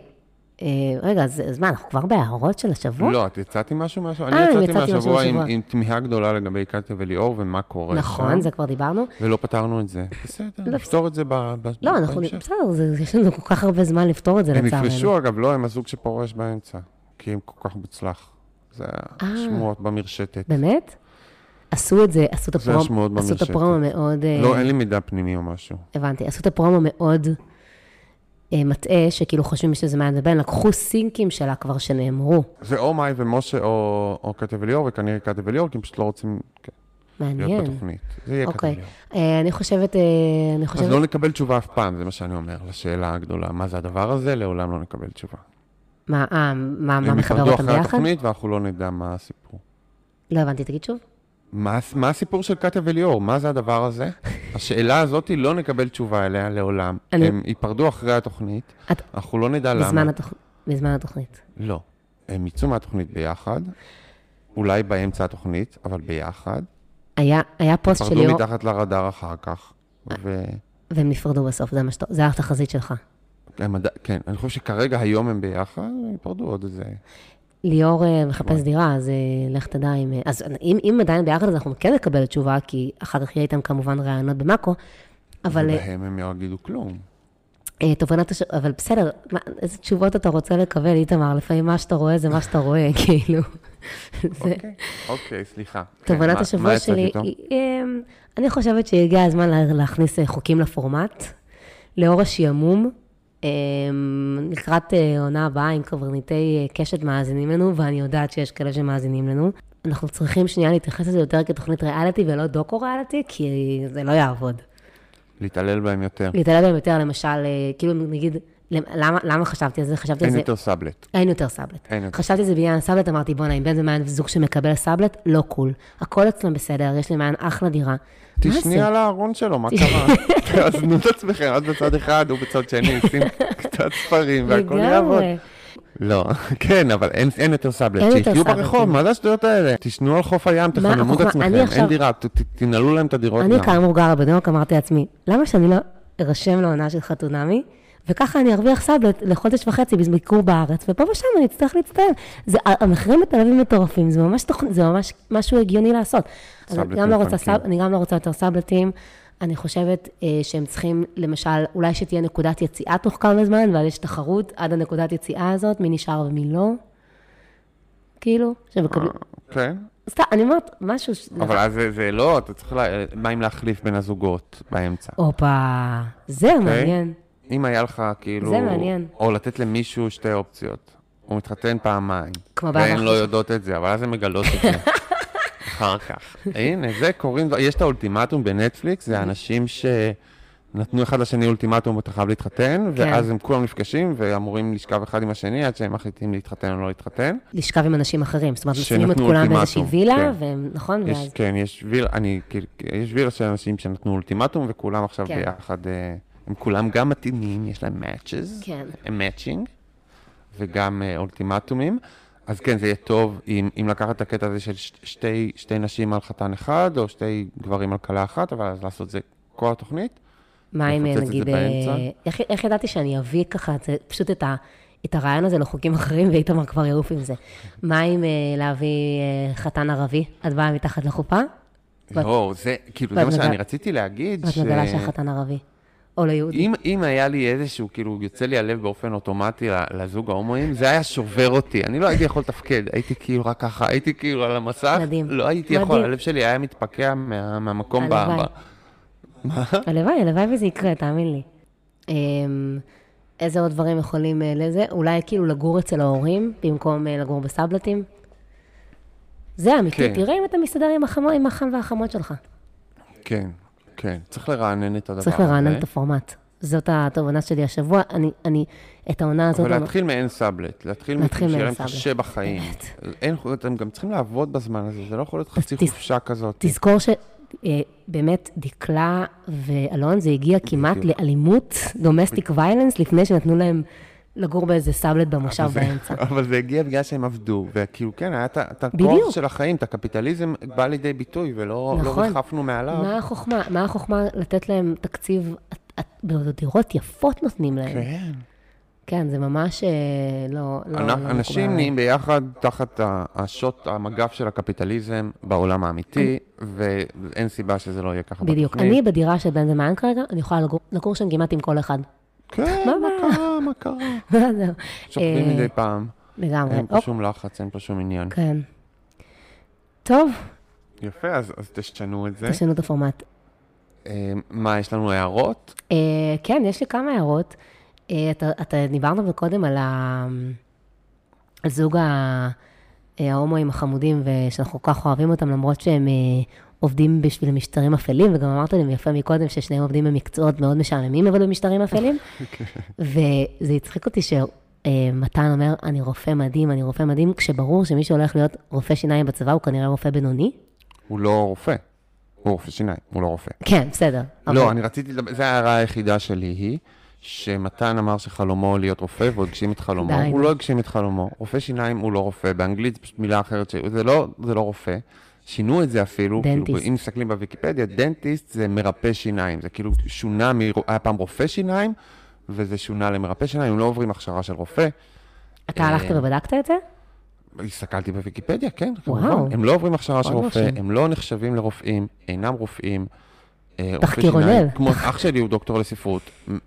רגע, אז מה, אנחנו כבר בהערות של השבוע? לא, את יצאתי משהו מהשבוע? אני יצאתי מהשבוע עם תמיהה גדולה לגבי קטיה וליאור ומה קורה. נכון, זה כבר דיברנו. ולא פתרנו את זה. בסדר, לפתור את זה בהמשך. לא, אנחנו, בסדר, יש לנו כל כך הרבה זמן לפתור את זה לצערנו. הם יפרשו, אגב, לא, הם הזוג שפורש באמצע, כי הם כל כך מוצלח. זה השמועות במרשתת. באמת? עשו את זה, עשו את הפרומו מאוד... לא, אין לי מידע פנימי או משהו. הבנתי, עשו את הפרומו מאוד... מטעה שכאילו חושבים שזה מעד ובן, לקחו סינקים שלה כבר שנאמרו. זה או מאי ומשה או כתב אליאור, וכנראה כתב אליאור, כי הם פשוט לא רוצים להיות בתוכנית. זה יהיה כתב אליאור. אני חושבת... אז לא נקבל תשובה אף פעם, זה מה שאני אומר, לשאלה הגדולה. מה זה הדבר הזה? לעולם לא נקבל תשובה. מה מחבר אותם ביחד? הם יחדו אחרי התוכנית, ואנחנו לא נדע מה הסיפור. לא הבנתי, תגיד שוב. מה הסיפור של קטיה וליאור? מה זה הדבר הזה? השאלה הזאת לא נקבל תשובה אליה לעולם. הם ייפרדו אחרי התוכנית, אנחנו לא נדע למה. בזמן התוכנית. לא. הם יצאו מהתוכנית ביחד, אולי באמצע התוכנית, אבל ביחד. היה פוסט של ליאור. פרדו מתחת לרדאר אחר כך. והם נפרדו בסוף, זה התחזית שלך. כן, אני חושב שכרגע היום הם ביחד, הם ייפרדו עוד איזה... ליאור מחפש דירה, אז לך תדע אם... אז אם עדיין ביחד, אז אנחנו כן נקבל תשובה, כי אחר כך יהיה איתם כמובן רעיונות במאקו, אבל... ולהם הם יגידו כלום. תובנת... אבל בסדר, איזה תשובות אתה רוצה לקבל, איתמר, לפעמים מה שאתה רואה זה מה שאתה רואה, כאילו. אוקיי, סליחה. תובנת השבוע שלי, אני חושבת שהגיע הזמן להכניס חוקים לפורמט, לאור השעמום, לקראת עונה הבאה עם קברניטי קשת מאזינים לנו, ואני יודעת שיש כאלה שמאזינים לנו. אנחנו צריכים שנייה להתייחס לזה יותר כתוכנית ריאליטי ולא דוקו-ריאליטי, כי זה לא יעבוד. להתעלל בהם יותר. להתעלל בהם יותר, למשל, כאילו נגיד, למה חשבתי על זה? אין יותר סאבלט. אין יותר סאבלט. חשבתי על זה בעניין סאבלט, אמרתי, בוא נעים, בן זה מעין זוג שמקבל סאבלט, לא קול. הכל אצלם בסדר, יש לי מעין אחלה דירה. תשני על הארון שלו, מה קרה? תאזנו את עצמכם, אז בצד אחד, הוא בצד שני, עושים קצת ספרים, והכל יעבוד. לא, כן, אבל אין יותר סאבלט, שיחיו ברחוב, מה זה השטויות האלה? תשנו על חוף הים, תחממו את עצמכם, אין דירה, תנעלו להם את הדירות. אני כאמור גרה בניוק, אמרתי לעצמי, למה שאני לא ארשם לעונה של חתונמי, וככה אני ארוויח סאבלט לחודש וחצי בזמיקור בארץ, ופה ושם אני אצטרך להצטער. המחירים בתל אביב מטורפים, זה ממש משהו הגיוני לעשות. אני גם לא רוצה יותר סאבלטים, אני חושבת שהם צריכים, למשל, אולי שתהיה נקודת יציאה תוך כמה זמן, ועד יש תחרות עד הנקודת יציאה הזאת, מי נשאר ומי לא. כאילו, שבקבלו... כן. סתם, אני אומרת משהו... אבל אז זה לא, אתה צריך מה אם להחליף בין הזוגות באמצע. אופה, זה מעניין. אם היה לך כאילו... זה מעניין. או לתת למישהו שתי אופציות. הוא מתחתן פעמיים. והן לא יודעות את זה, אבל אז הן מגלות את זה. אחר כך. הנה, זה קוראים... יש את האולטימטום בנטפליקס, זה האנשים שנתנו אחד לשני אולטימטום ואתה חייב להתחתן, ואז הם כולם נפגשים ואמורים לשכב אחד עם השני, עד שהם מחליטים להתחתן או לא להתחתן. לשכב עם אנשים אחרים, זאת אומרת, נתנים את כולם באיזושהי וילה, נכון? כן, יש וילה של אנשים שנתנו אולטימטום, וכולם עכשיו ביחד... הם כולם גם מתאימים, יש להם matches, matching, וגם אולטימטומים. אז כן, זה יהיה טוב אם לקחת את הקטע הזה של שתי נשים על חתן אחד, או שתי גברים על קלה אחת, אבל אז לעשות זה כל התוכנית. מה אם נגיד, איך ידעתי שאני אביא ככה, פשוט את הרעיון הזה לחוקים אחרים, ואיתמר כבר יעוף עם זה. מה אם להביא חתן ערבי, את באה מתחת לחופה? לא, זה מה שאני רציתי להגיד. ואת מגלה שהחתן ערבי. או ליהודי. אם היה לי איזשהו, כאילו, יוצא לי הלב באופן אוטומטי לזוג ההומואים, זה היה שובר אותי. אני לא הייתי יכול לתפקד. הייתי כאילו רק ככה, הייתי כאילו על המסך. מדהים. לא הייתי יכול, הלב שלי היה מתפקע מהמקום באמבה. הלוואי וזה יקרה, תאמין לי. איזה עוד דברים יכולים לזה? אולי כאילו לגור אצל ההורים, במקום לגור בסאבלטים. זה אמיתי. תראה אם אתה מסתדר עם החם והחמות שלך. כן. כן, צריך לרענן את הדבר. צריך לרענן את הפורמט. זאת התובנה שלי השבוע. את העונה הזאת... אבל להתחיל מאין סאבלט. להתחיל מאין סאבלט. בחיים. אתם גם צריכים לעבוד בזמן הזה. זה לא יכול להיות חצי חופשה כזאת. תזכור שבאמת דקלה ואלון, זה הגיע כמעט לאלימות, domestic violence, לפני שנתנו להם לגור באיזה סאבלט במושב באמצע. אבל זה הגיע בגלל שהם עבדו. וכאילו כן, היה את הכוח של החיים, את הקפיטליזם בא לידי ביטוי, ולא רחפנו מעליו. מה החוכמה? מה החוכמה לתת להם תקציב, בדירות יפות נותנים להם. כן. כן, זה ממש לא... אנשים נהיים ביחד תחת השוט, המגף של הקפיטליזם בעולם האמיתי, ואין סיבה שזה לא יהיה ככה. בדיוק. אני בדירה של בן זמן כרגע, אני יכולה לגור שם כמעט עם כל אחד. כן, מה קרה? שוכבים מדי פעם. לגמרי. אין פה שום לחץ, אין פה שום עניין. כן. טוב. יפה, אז תשנו את זה. תשנו את הפורמט. מה, יש לנו הערות? כן, יש לי כמה הערות. דיברנו קודם על הזוג ההומואים החמודים, ושאנחנו כל כך אוהבים אותם, למרות שהם... עובדים בשביל משטרים אפלים, וגם אמרת להם יפה מקודם ששניהם עובדים במקצועות מאוד משעממים, אבל במשטרים אפלים. וזה הצחיק אותי שמתן אומר, אני רופא מדהים, כשברור שמי שהולך להיות רופא שיניים בצבא, הוא כנראה רופא בינוני. הוא לא רופא. הוא רופא שיניים, הוא לא רופא. כן, בסדר. לא, אני רציתי, זו ההערה היחידה שלי היא, שמתן אמר שחלומו להיות רופא, והוא הגשים את חלומו. הוא לא הגשים את חלומו. רופא שיניים הוא לא רופא. באנגלית, פשוט מילה אחרת, זה לא רופא. שינו את זה אפילו, כאילו, אם מסתכלים בוויקיפדיה, דנטיסט זה מרפא שיניים. זה כאילו שונה, היה פעם רופא שיניים, וזה שונה למרפא שיניים. הם לא עוברים הכשרה של רופא. אתה הלכת ובדקת את זה? הסתכלתי בוויקיפדיה, כן. הם לא עוברים הכשרה של רופא, הם לא נחשבים לרופאים, אינם רופאים. תחקיר רונאל. כמו אח שלי, הוא דוקטור לספרות,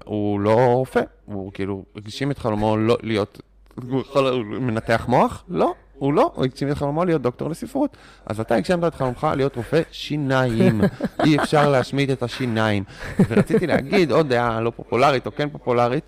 הוא לא רופא, הוא כאילו הגשים את חלומו להיות, הוא מנתח מוח? לא. הוא לא, הוא הגשים את חלומו להיות דוקטור לספרות. אז אתה הגשמת את חלומך להיות רופא שיניים. אי אפשר להשמיט את השיניים. ורציתי להגיד, עוד דעה לא פופולרית או כן פופולרית,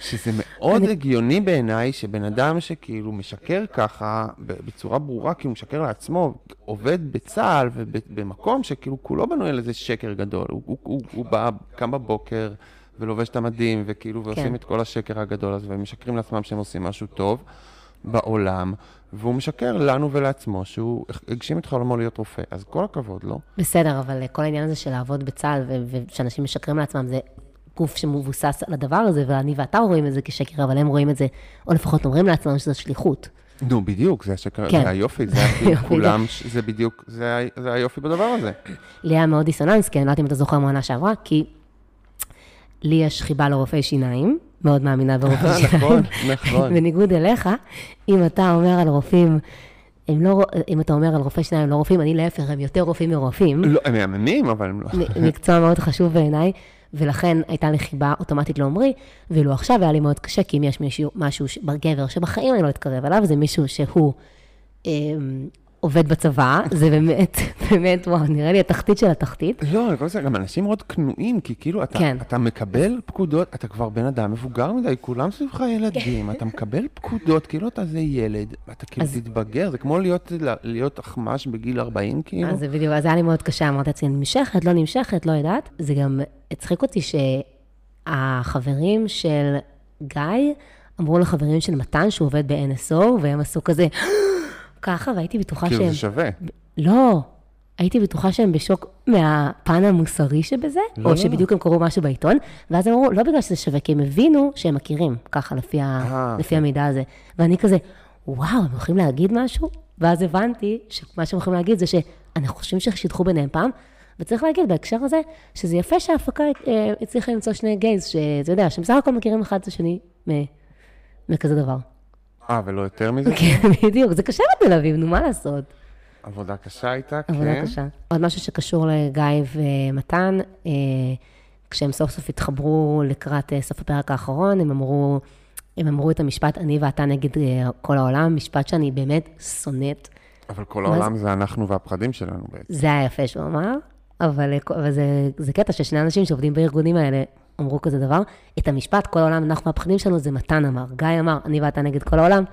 שזה מאוד הגיוני בעיניי שבן אדם שכאילו משקר ככה בצורה ברורה, כי הוא משקר לעצמו, עובד בצהל ובמקום שכאילו כולו בנוי על איזה שקר גדול. הוא בא, קם בבוקר ולובש את המדים וכאילו ועושים את כל השקר הגדול הזה, והם משקרים לעצמם שהם עושים משהו טוב בעולם, והוא משקר לנו ולעצמו שהוא הגשים את חלומו להיות רופא, אז כל הכבוד, לא? בסדר, אבל כל העניין הזה של לעבוד בצהל ושאנשים משקרים לעצמם זה גוף שמבוסס על הדבר הזה, ואני ואתה רואים את זה כשקר, אבל הם רואים את זה, או לפחות אומרים לעצמם שזו שליחות. נו, בדיוק, זה השקר, זה היופי, זה כולם, זה בדיוק, זה היופי בדבר הזה. לי היה מאוד דיסוננס, כי אני לא יודעת אם אתה זוכר מהעונה שעברה, כי לי יש חיבה לרופאי שיניים, מאוד מאמינה ברופאי שיניים. נכון. בניגוד אליך, אם אתה אומר על רופאים, אם אתה אומר על רופא שיניים, לא רופאים, אני להפך, הם יותר רופאים מרופאים. לא, הם מאמנים, אבל הם לא. מקצוע מאוד חשוב בעיניי, ולכן הייתה לי חיבה אוטומטית לאומרי, ואילו עכשיו היה לי מאוד קשה, כי אם יש מישהו, משהו בגבר שבחיים אני לא אתקרב עליו, זה מישהו שהוא עובד בצבא, זה באמת, באמת, וואו, נראה לי התחתית של התחתית. לא, אני חושב, גם אנשים מאוד קנועים, כי כאילו אתה מקבל פקודות, אתה כבר בן אדם מבוגר מדי, כולם סביבך ילדים, אתה מקבל פקודות, כאילו אתה זה ילד, אתה כאילו תתבגר, זה כמו להיות אחמש בגיל 40, כאילו. אז זה בדיוק, אז היה לי מאוד קשה, אמרת אצלי, נמשכת, לא נמשכת, לא יודעת. זה גם הצחיק אותי שהחברים של גיא אמרו לחברים של מתן שהוא עובד ב-NSO, והם עשו כזה ככה, והייתי בטוחה שהם... כאילו זה שווה. לא, הייתי בטוחה שהם בשוק מהפן המוסרי שבזה, או שבדיוק הם קראו משהו בעיתון, ואז הם אמרו, לא בגלל שזה שווה, כי הם הבינו שהם מכירים, ככה, לפי המידע הזה. ואני כזה, וואו, הם הולכים להגיד משהו? ואז הבנתי שמה שהם הולכים להגיד זה שאנחנו חושבים ששידחו ביניהם פעם, וצריך להגיד בהקשר הזה, שזה יפה שההפקה הצליחה למצוא שני גייז, שזה יודע, שבסך הכל מכירים אחד את השני מכזה דבר. ולא יותר מזה? כן, בדיוק. זה קשה בתל אביב, נו, מה לעשות? עבודה קשה הייתה, כן. עבודה קשה. עוד משהו שקשור לגיא ומתן, כשהם סוף סוף התחברו לקראת סוף הפרק האחרון, הם אמרו את המשפט, אני ואתה נגד כל העולם, משפט שאני באמת שונאת. אבל כל העולם זה אנחנו והפחדים שלנו בעצם. זה היה יפה שהוא אמר, אבל זה קטע ששני אנשים שעובדים בארגונים האלה, אמרו כזה דבר, את המשפט, כל העולם, אנחנו מהפחדים שלנו, זה מתן אמר. גיא אמר, אני ואתה נגד כל העולם.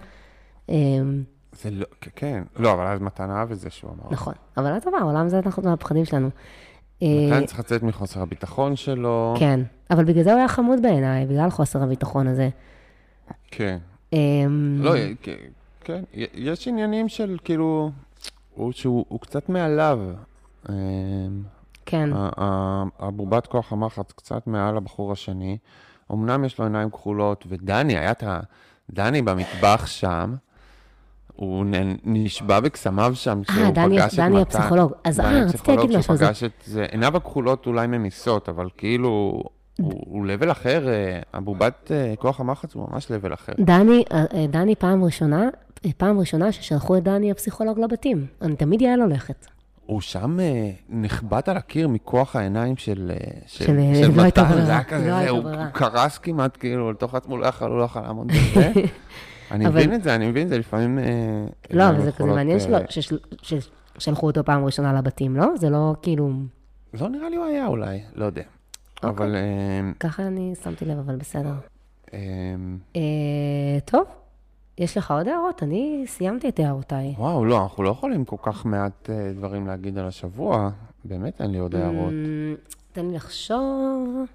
זה לא, כן. לא, אבל אז מתן אהב את זה שהוא אמר. נכון, אבל אז אמר, העולם זה אנחנו מהפחדים שלנו. מתן צריך לצאת מחוסר הביטחון שלו. כן, אבל בגלל זה הוא היה חמוד בעיניי, בגלל חוסר הביטחון הזה. כן. לא, כן. יש עניינים של כאילו, שהוא קצת מעליו. כן. הבובת כוח המחץ קצת מעל הבחור השני. אמנם יש לו עיניים כחולות, ודני, דני במטבח שם, הוא נשבע בקסמיו שם, שהוא פגש את מתן. דני הפסיכולוג. אז רציתי להגיד משהו. עיניו הכחולות אולי ממיסות, אבל כאילו, הוא לבל אחר, הבובת כוח המחץ הוא ממש לבל אחר. דני פעם ראשונה ששלחו את דני הפסיכולוג לבתים. אני תמיד יעל הולכת. הוא שם נחבט על הקיר מכוח העיניים של מתן, זה היה כזה, הוא קרס כמעט כאילו, לתוך עצמו לא יכול לעמוד בזה. אני מבין את זה, לפעמים... לא, אבל זה כזה מעניין ששלחו אותו פעם ראשונה לבתים, לא? זה לא כאילו... לא נראה לי הוא היה אולי, לא יודע. אבל... ככה אני שמתי לב, אבל בסדר. טוב. יש לך עוד הערות? אני סיימתי את הערותיי. וואו, לא, אנחנו לא יכולים כל כך מעט דברים להגיד על השבוע. באמת אין לי עוד הערות. תן לי לחשוב.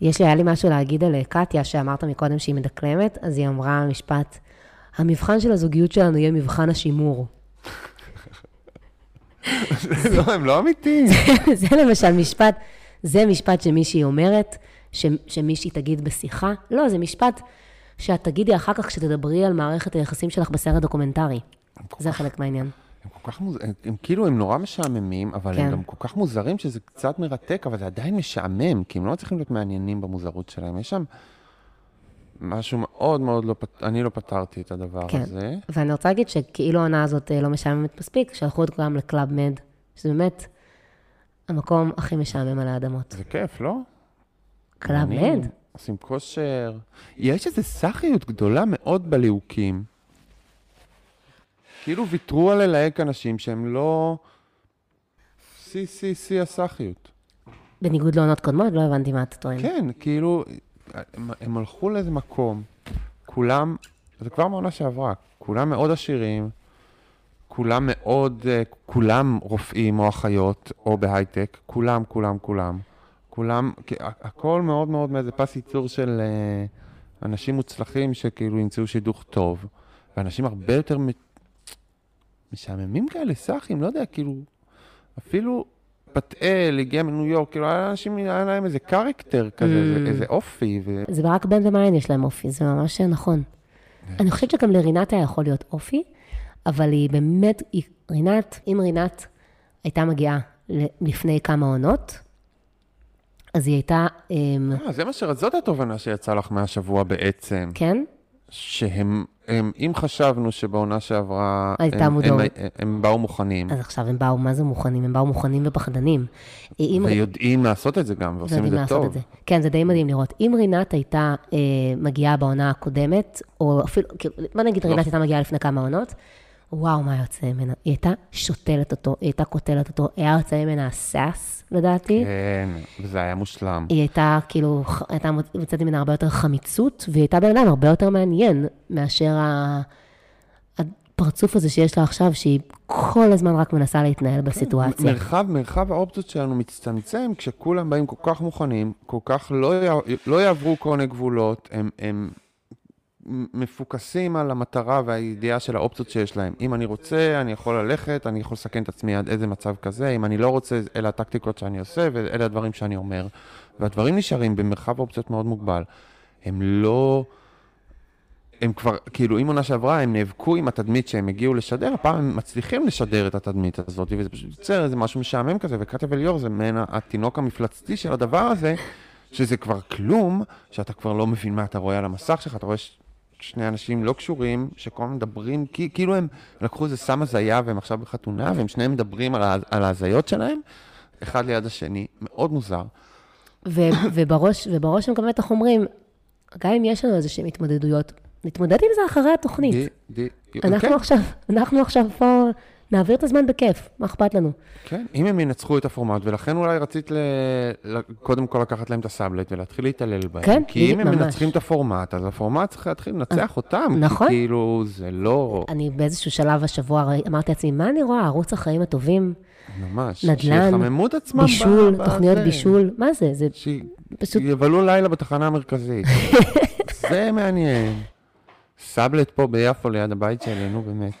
היה לי משהו להגיד על קטיה, שאמרת מקודם שהיא מדקלמת, אז היא אמרה משפט, המבחן של הזוגיות שלנו יהיה מבחן השימור. לא, הם לא אמיתיים. זה למשל משפט, זה משפט שמישהי אומרת, שמישהי תגיד בשיחה. לא, זה משפט שאת תגידי אחר כך כשתדברי על מערכת היחסים שלך בסרט דוקומנטרי. זה חלק מהעניין. הם כאילו הם נורא משעממים, אבל הם גם כל כך מוזרים שזה קצת מרתק, אבל זה עדיין משעמם, כי הם לא צריכים להיות מעניינים במוזרות שלהם. יש שם משהו מאוד מאוד לא פתרתי, אני לא פתרתי את הדבר הזה. ואני רוצה להגיד שכאילו העונה הזאת לא משעממת מספיק, שלחו את כולם לקלאב מד, שזה באמת המקום הכי משעמם על האדמות. זה כיף, לא? קלאב מד? עושים כושר. יש איזו סחיות גדולה מאוד בליהוקים. כאילו ויתרו על ללהק אנשים שהם לא... סי הסחיות. בניגוד לעונות קודמות, לא הבנתי מה אתה טוען. כן, כאילו... הם הלכו לאיזה מקום, כולם, זה כבר מעונה שעברה, כולם מאוד עשירים, כולם מאוד, כולם רופאים או אחיות או בהייטק, כולם, הכל מאוד מאוד מאיזה פס ייצור של אנשים מוצלחים שכאילו ימצאו שידוך טוב, ואנשים הרבה יותר משעממים כאלה, סחים, לא יודע, כאילו, אפילו... פתאל, הגיע מניו יורק, כאילו אנשים היה להם איזה קרקטר כזה, איזה אופי. זה ברק בן ומעין יש להם אופי, זה ממש נכון. אני חושבת שגם לרינת היה יכול להיות אופי, אבל היא באמת, רינת, אם רינת הייתה מגיעה לפני כמה עונות, אז היא הייתה... זה מה שרזאת התובנה שיצא לך מהשבוע בעצם. כן? שהם, אם חשבנו שבעונה שעברה, הם באו מוכנים. אז עכשיו הם באו, מה זה מוכנים? הם באו מוכנים ופחדנים. ויודעים לעשות את זה גם, ועושים את זה טוב. כן, זה די מדהים לראות. אם רינת הייתה מגיעה בעונה הקודמת, או אפילו, מה נגיד רינת הייתה מגיעה לפני כמה עונות, וואו, מה יוצא ממנה? היא הייתה שותלת אותו, היא הייתה כותלת אותו, היה יוצא ממנה הסס, לדעתי. כן, וזה היה מושלם. היא הייתה, כאילו, הייתה מוצאת ממנה הרבה יותר חמיצות, והיא הייתה בעיניים הרבה יותר מעניין, מאשר הפרצוף הזה שיש לה עכשיו, שהיא כל הזמן רק מנסה להתנהל בסיטואציה. מרחב האופציות שלנו מצטמצם, כשכולם באים כל כך מוכנים, כל כך לא יעברו קוני גבולות, הם מפוקסים על המטרה והידיעה של האופציות שיש להם. אם אני רוצה, אני יכול ללכת, אני יכול לסכן את עצמי עד איזה מצב כזה, אם אני לא רוצה, אלה הטקטיקות שאני עושה, ואלה הדברים שאני אומר. והדברים נשארים במרחב האופציות מאוד מוגבל. הם לא... הם כבר, כאילו, אם עונה שעברה, הם נאבקו עם התדמית שהם הגיעו לשדר, הפעם הם מצליחים לשדר את התדמית הזאת, וזה פשוט יוצר איזה משהו משעמם כזה, וכתב אליור זה מן התינוק המפלצתי של הדבר הזה, שזה כבר כלום, שאתה כבר לא מבין מה אתה רואה על המסך שלך, אתה רואה שני אנשים לא קשורים, שכל מדברים, כאילו הם לקחו איזה סם הזיה והם עכשיו בחתונה, והם שניהם מדברים על ההזיות שלהם, אחד ליד השני, מאוד מוזר. ובראש הם גם בטח אומרים, גם אם יש לנו איזושהי התמודדויות, נתמודד עם זה אחרי התוכנית. אנחנו עכשיו פה נעביר את הזמן בכיף, מה אכפת לנו? כן, אם הם ינצחו את הפורמט, ולכן אולי רצית קודם כל לקחת להם את הסאבלט, ולהתחיל להתעלל בהם. כן, ממש. כי אם הם מנצחים את הפורמט, אז הפורמט צריך להתחיל לנצח אותם. נכון. כאילו, זה לא... אני באיזשהו שלב השבוע אמרתי לעצמי, מה אני רואה? ערוץ החיים הטובים? ממש. נדל"ן, בישול, תוכניות בישול. מה זה? זה פשוט... יבלו לילה בתחנה המרכזית. זה מעניין. סאבלט פה ביפו ליד הבית שלנו, באמת.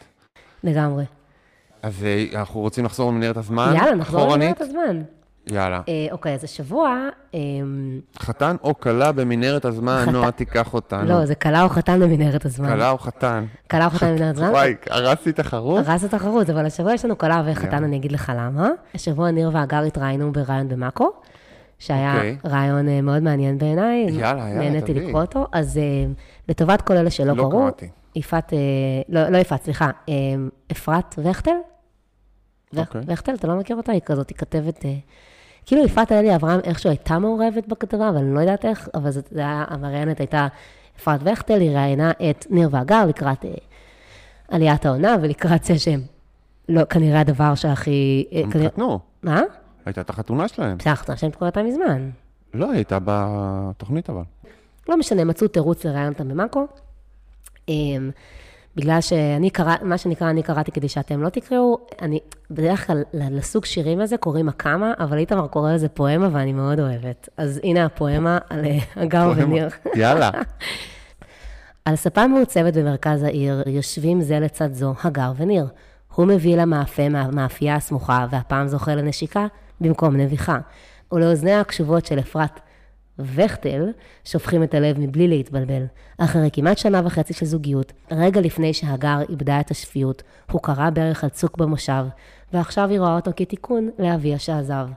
לגמרי. אז אנחנו רוצים לחזור למנהרת הזמן? יאללה, נחזור למנהרת הזמן. יאללה. אוקיי, אז השבוע... חתן או קלה במנהרת הזמן, נועה תיקח אותנו. לא, זה קלה או חתן במנהרת הזמן. קלה או חתן. קלה או חתן במנהרת הזמן? וואי, הרסתי תחרות? הרסתי תחרות, אבל השבוע יש לנו קלה וחתן, אני אגיד לך למה. השבוע ניר ואגר התראינו בראיון במאקו, שהיה ראיון מאוד מעניין בעיניי. יאללה, נהניתי לקרוא אותו. אז לטובת כל אלה שלא קראו, סליחה, אפרת וכתל? וכתל, אתה לא מכיר אותה? היא כזאת, היא כתבת, כאילו אפרת אלי אברהם איכשהו הייתה מעורבת בכתבה, אבל אני לא יודעת איך, אבל זאת המראיינת הייתה אפרת וכתל, היא ראיינה את ניר ואגר לקראת עליית העונה, ולקראת זה שהם, לא, כנראה הדבר שהכי... הם התחתנו. מה? הייתה את החתונה שלהם. בסך, החתונה שלהם תקורתה מזמן. לא, הייתה בתוכנית אבל. לא משנה, מצאו תירוץ לראיין אותם במאקו, בגלל שאני קראתי, מה שנקרא, אני קראתי כדי שאתם לא תקראו, אני בדרך כלל לסוג שירים הזה קוראים הקמה, אבל איתמר קורא לזה פואמה ואני מאוד אוהבת. אז הנה הפואמה על אגר וניר. יאללה. על ספה מעוצבת במרכז העיר, יושבים זה לצד זו, אגר וניר. הוא מביא לה מאפה מהמאפייה הסמוכה, והפעם זוכה לנשיקה במקום נביחה. ולאוזני הקשובות של אפרת וכתל, שופכים את הלב מבלי להתבלבל. אחרי כמעט שנה וחצי של זוגיות, רגע לפני שהגר איבדה את השפיות, הוא קרא בערך על צוק במושב, ועכשיו היא רואה אותו כתיקון לאביה שעזב.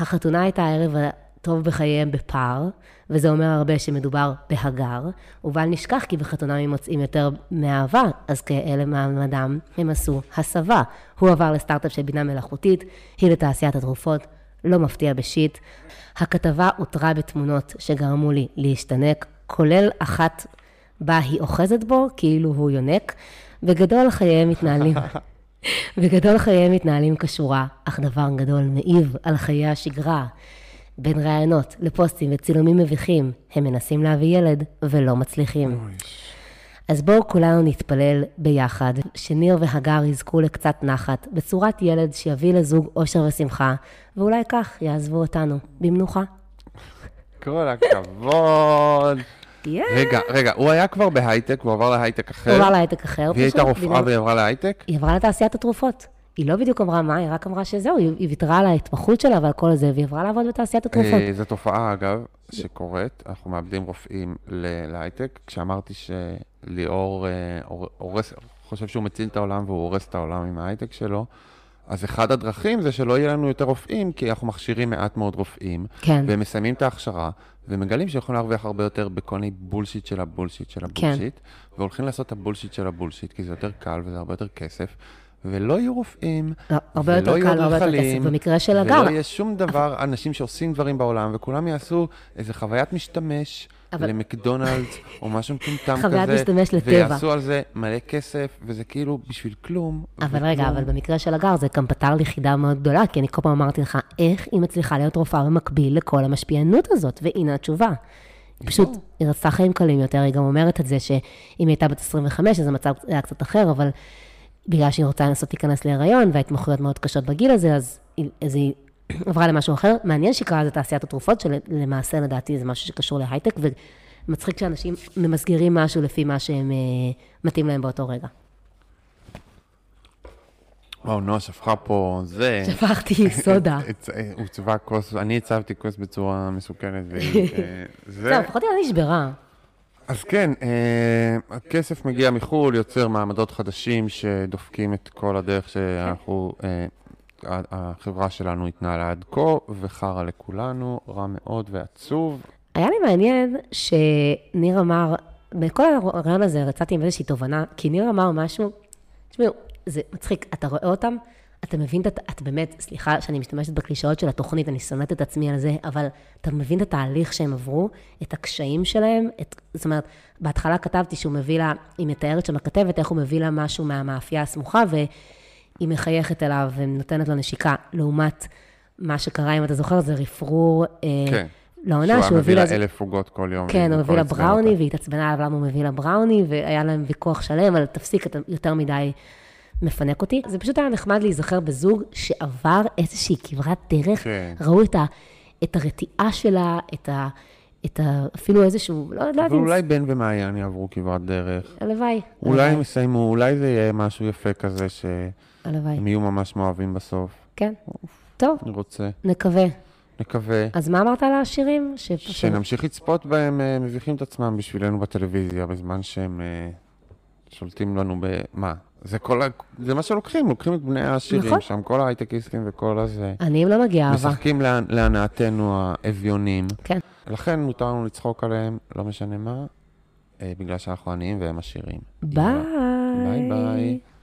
החתונה הייתה הערב הטוב בחייהם בפער, וזה אומר הרבה שמדובר בהגר, ובל נשכח כי בחתונה הם מוצאים יותר מאהבה, אז כאלה מעמדם הם עשו הסבה. הוא עבר לסטארט-אפ של בינה מלאכותית, היא לתעשיית התרופות, לא מפתיע בשיט. הכתבה הותרה בתמונות שגרמו לי להשתנק, כולל אחת בה היא אוחזת בו, כאילו הוא יונק, בגדול חייהם מתנהלים כשורה, אך דבר גדול מעיב על חיי השגרה. בין רעיונות לפוסטים וצילומים מביכים, הם מנסים להביא ילד ולא מצליחים. אז בואו כולנו נתפלל ביחד, שניר והגר יזכו לקצת נחת, בצורת ילד שיביא לזוג אושר ושמחה, ואולי כך יעזבו אותנו, במנוחה. כל הכבוד. רגע, הוא היה כבר בהייטק, הוא עבר להייטק אחר. והיא הייתה רופאה והיא עברה להייטק? היא עברה לתעשיית התרופות. היא לא בדיוק אמרה מה, היא רק אמרה שזהו, היא ויתרה על ההתמחות שלה ועל כל הזה, והיא עברה לעבוד בתעשיית התרופות. זו תופעה, אגב, שקורית, אנחנו מאבדים רופאים להייטק, כשאמרתי שליאור חושב שהוא מציל את העולם והוא הורס את העולם עם ההייטק שלו, אז אחד הדרכים זה שלא יהיה לנו יותר רופאים, כי אנחנו מכשירים מעט מאוד רופאים, והם מסיימים את ההכשרה, ומגלים שיכולים להרוויח הרבה יותר בכל מיני בולשיט של הבולשיט של הבולשיט, והולכים לעשות את הבולשיט של הבולשיט, כי זה יותר קל וזה הרבה יותר כסף, ולא יהיו רופאים, הרבה יותר קל, הרבה יותר כסף, במקרה של הגר. ולא יהיה שום דבר, אנשים שעושים דברים בעולם, וכולם יעשו איזו חוויית משתמש למקדונלדס, או משהו מטומטם כזה. חוויית משתמש לטבע. ויעשו על זה מלא כסף, וזה כאילו בשביל כלום. אבל רגע, אבל במקרה של הגר, זה גם פתר לי חידה מאוד גדולה, כי אני כל פעם אמרתי לך, איך היא מצליחה להיות רופאה במקביל לכל המשפיענות הזאת, והנה התשובה. פשוט היא רצתה חיים קלים יותר, היא גם אומרת את זה שאם היא הייתה בת 25, אז המצב היה קצת אחר, אבל בגלל שהיא רוצה לנסות להיכנס להיריון, וההתמחויות מאוד קשות בגיל הזה, אז היא עברה למשהו אחר. מעניין שקרה זה תעשיית התרופות, שלמעשה לדעתי זה משהו שקשור להייטק, ומצחיק שאנשים ממסגרים משהו לפי מה שהם מתאים להם באותו רגע. וואו, נועה שפכה פה זה. שפכתי סודה. הוא צבע כוס, אני הצבתי כוס בצורה מסוכנת. זהו, פחות היא לא נשברה. אז כן, הכסף מגיע מחול, יוצר מעמדות חדשים שדופקים את כל הדרך שאנחנו, החברה שלנו התנהלה עד כה, וחרה לכולנו, רע מאוד ועצוב. היה לי מעניין שניר אמר, בכל הרעיון הזה רצאתי עם איזושהי תובנה, כי ניר אמר משהו, תשמעו, זה מצחיק, אתה רואה אותם, אתה מבין, אתה באמת, סליחה שאני משתמשת בקלישאות של התוכנית, אני שונאת את עצמי על זה, אבל אתה מבין את התהליך שהם עברו, את הקשיים שלהם, זאת אומרת, בהתחלה כתבתי שהוא מביא לה, היא מתארת שם הכתבת, איך הוא מביא לה משהו מהמאפייה הסמוכה, והיא מחייכת אליו ונותנת לו נשיקה, לעומת מה שקרה, אם אתה זוכר, זה רפרור לעונה. שהוא מביא לה 1,000 עוגות כל יום. כן, הוא מביא לה בראוני, והיא התעצבנה עליו למה הוא מביא לה בראוני, והיה להם ויכוח שלם, אבל תפסיק, אתה יותר מדי מפנק אותי. זה פשוט היה נחמד להיזכר בזוג שעבר איזושהי כברת דרך, ראו את הרתיעה שלה, אפילו איזשהו, לא יודעת. ואולי בן ומעיין יעברו כברת דרך. הלוואי. אולי הם יסיימו, אולי זה יהיה משהו יפה כזה שהם יהיו ממש מאוהבים בסוף. כן. טוב. אני רוצה. נקווה. אז מה אמרת על העשירים? שנמשיך לצפות בהם, מביכים את עצמם בשבילנו בטלוויזיה, בזמן שהם שולטים לנו במה? זה מה שלוקחים, לוקחים את בני העשירים שם, כל ההייטקיסטים וכל הזה. עניים לא מגיע אהבה. משחקים להנאתנו האביונים. כן. לכן מותר לנו לצחוק עליהם, לא משנה מה, בגלל שאנחנו עניים והם עשירים. ביי. ביי ביי.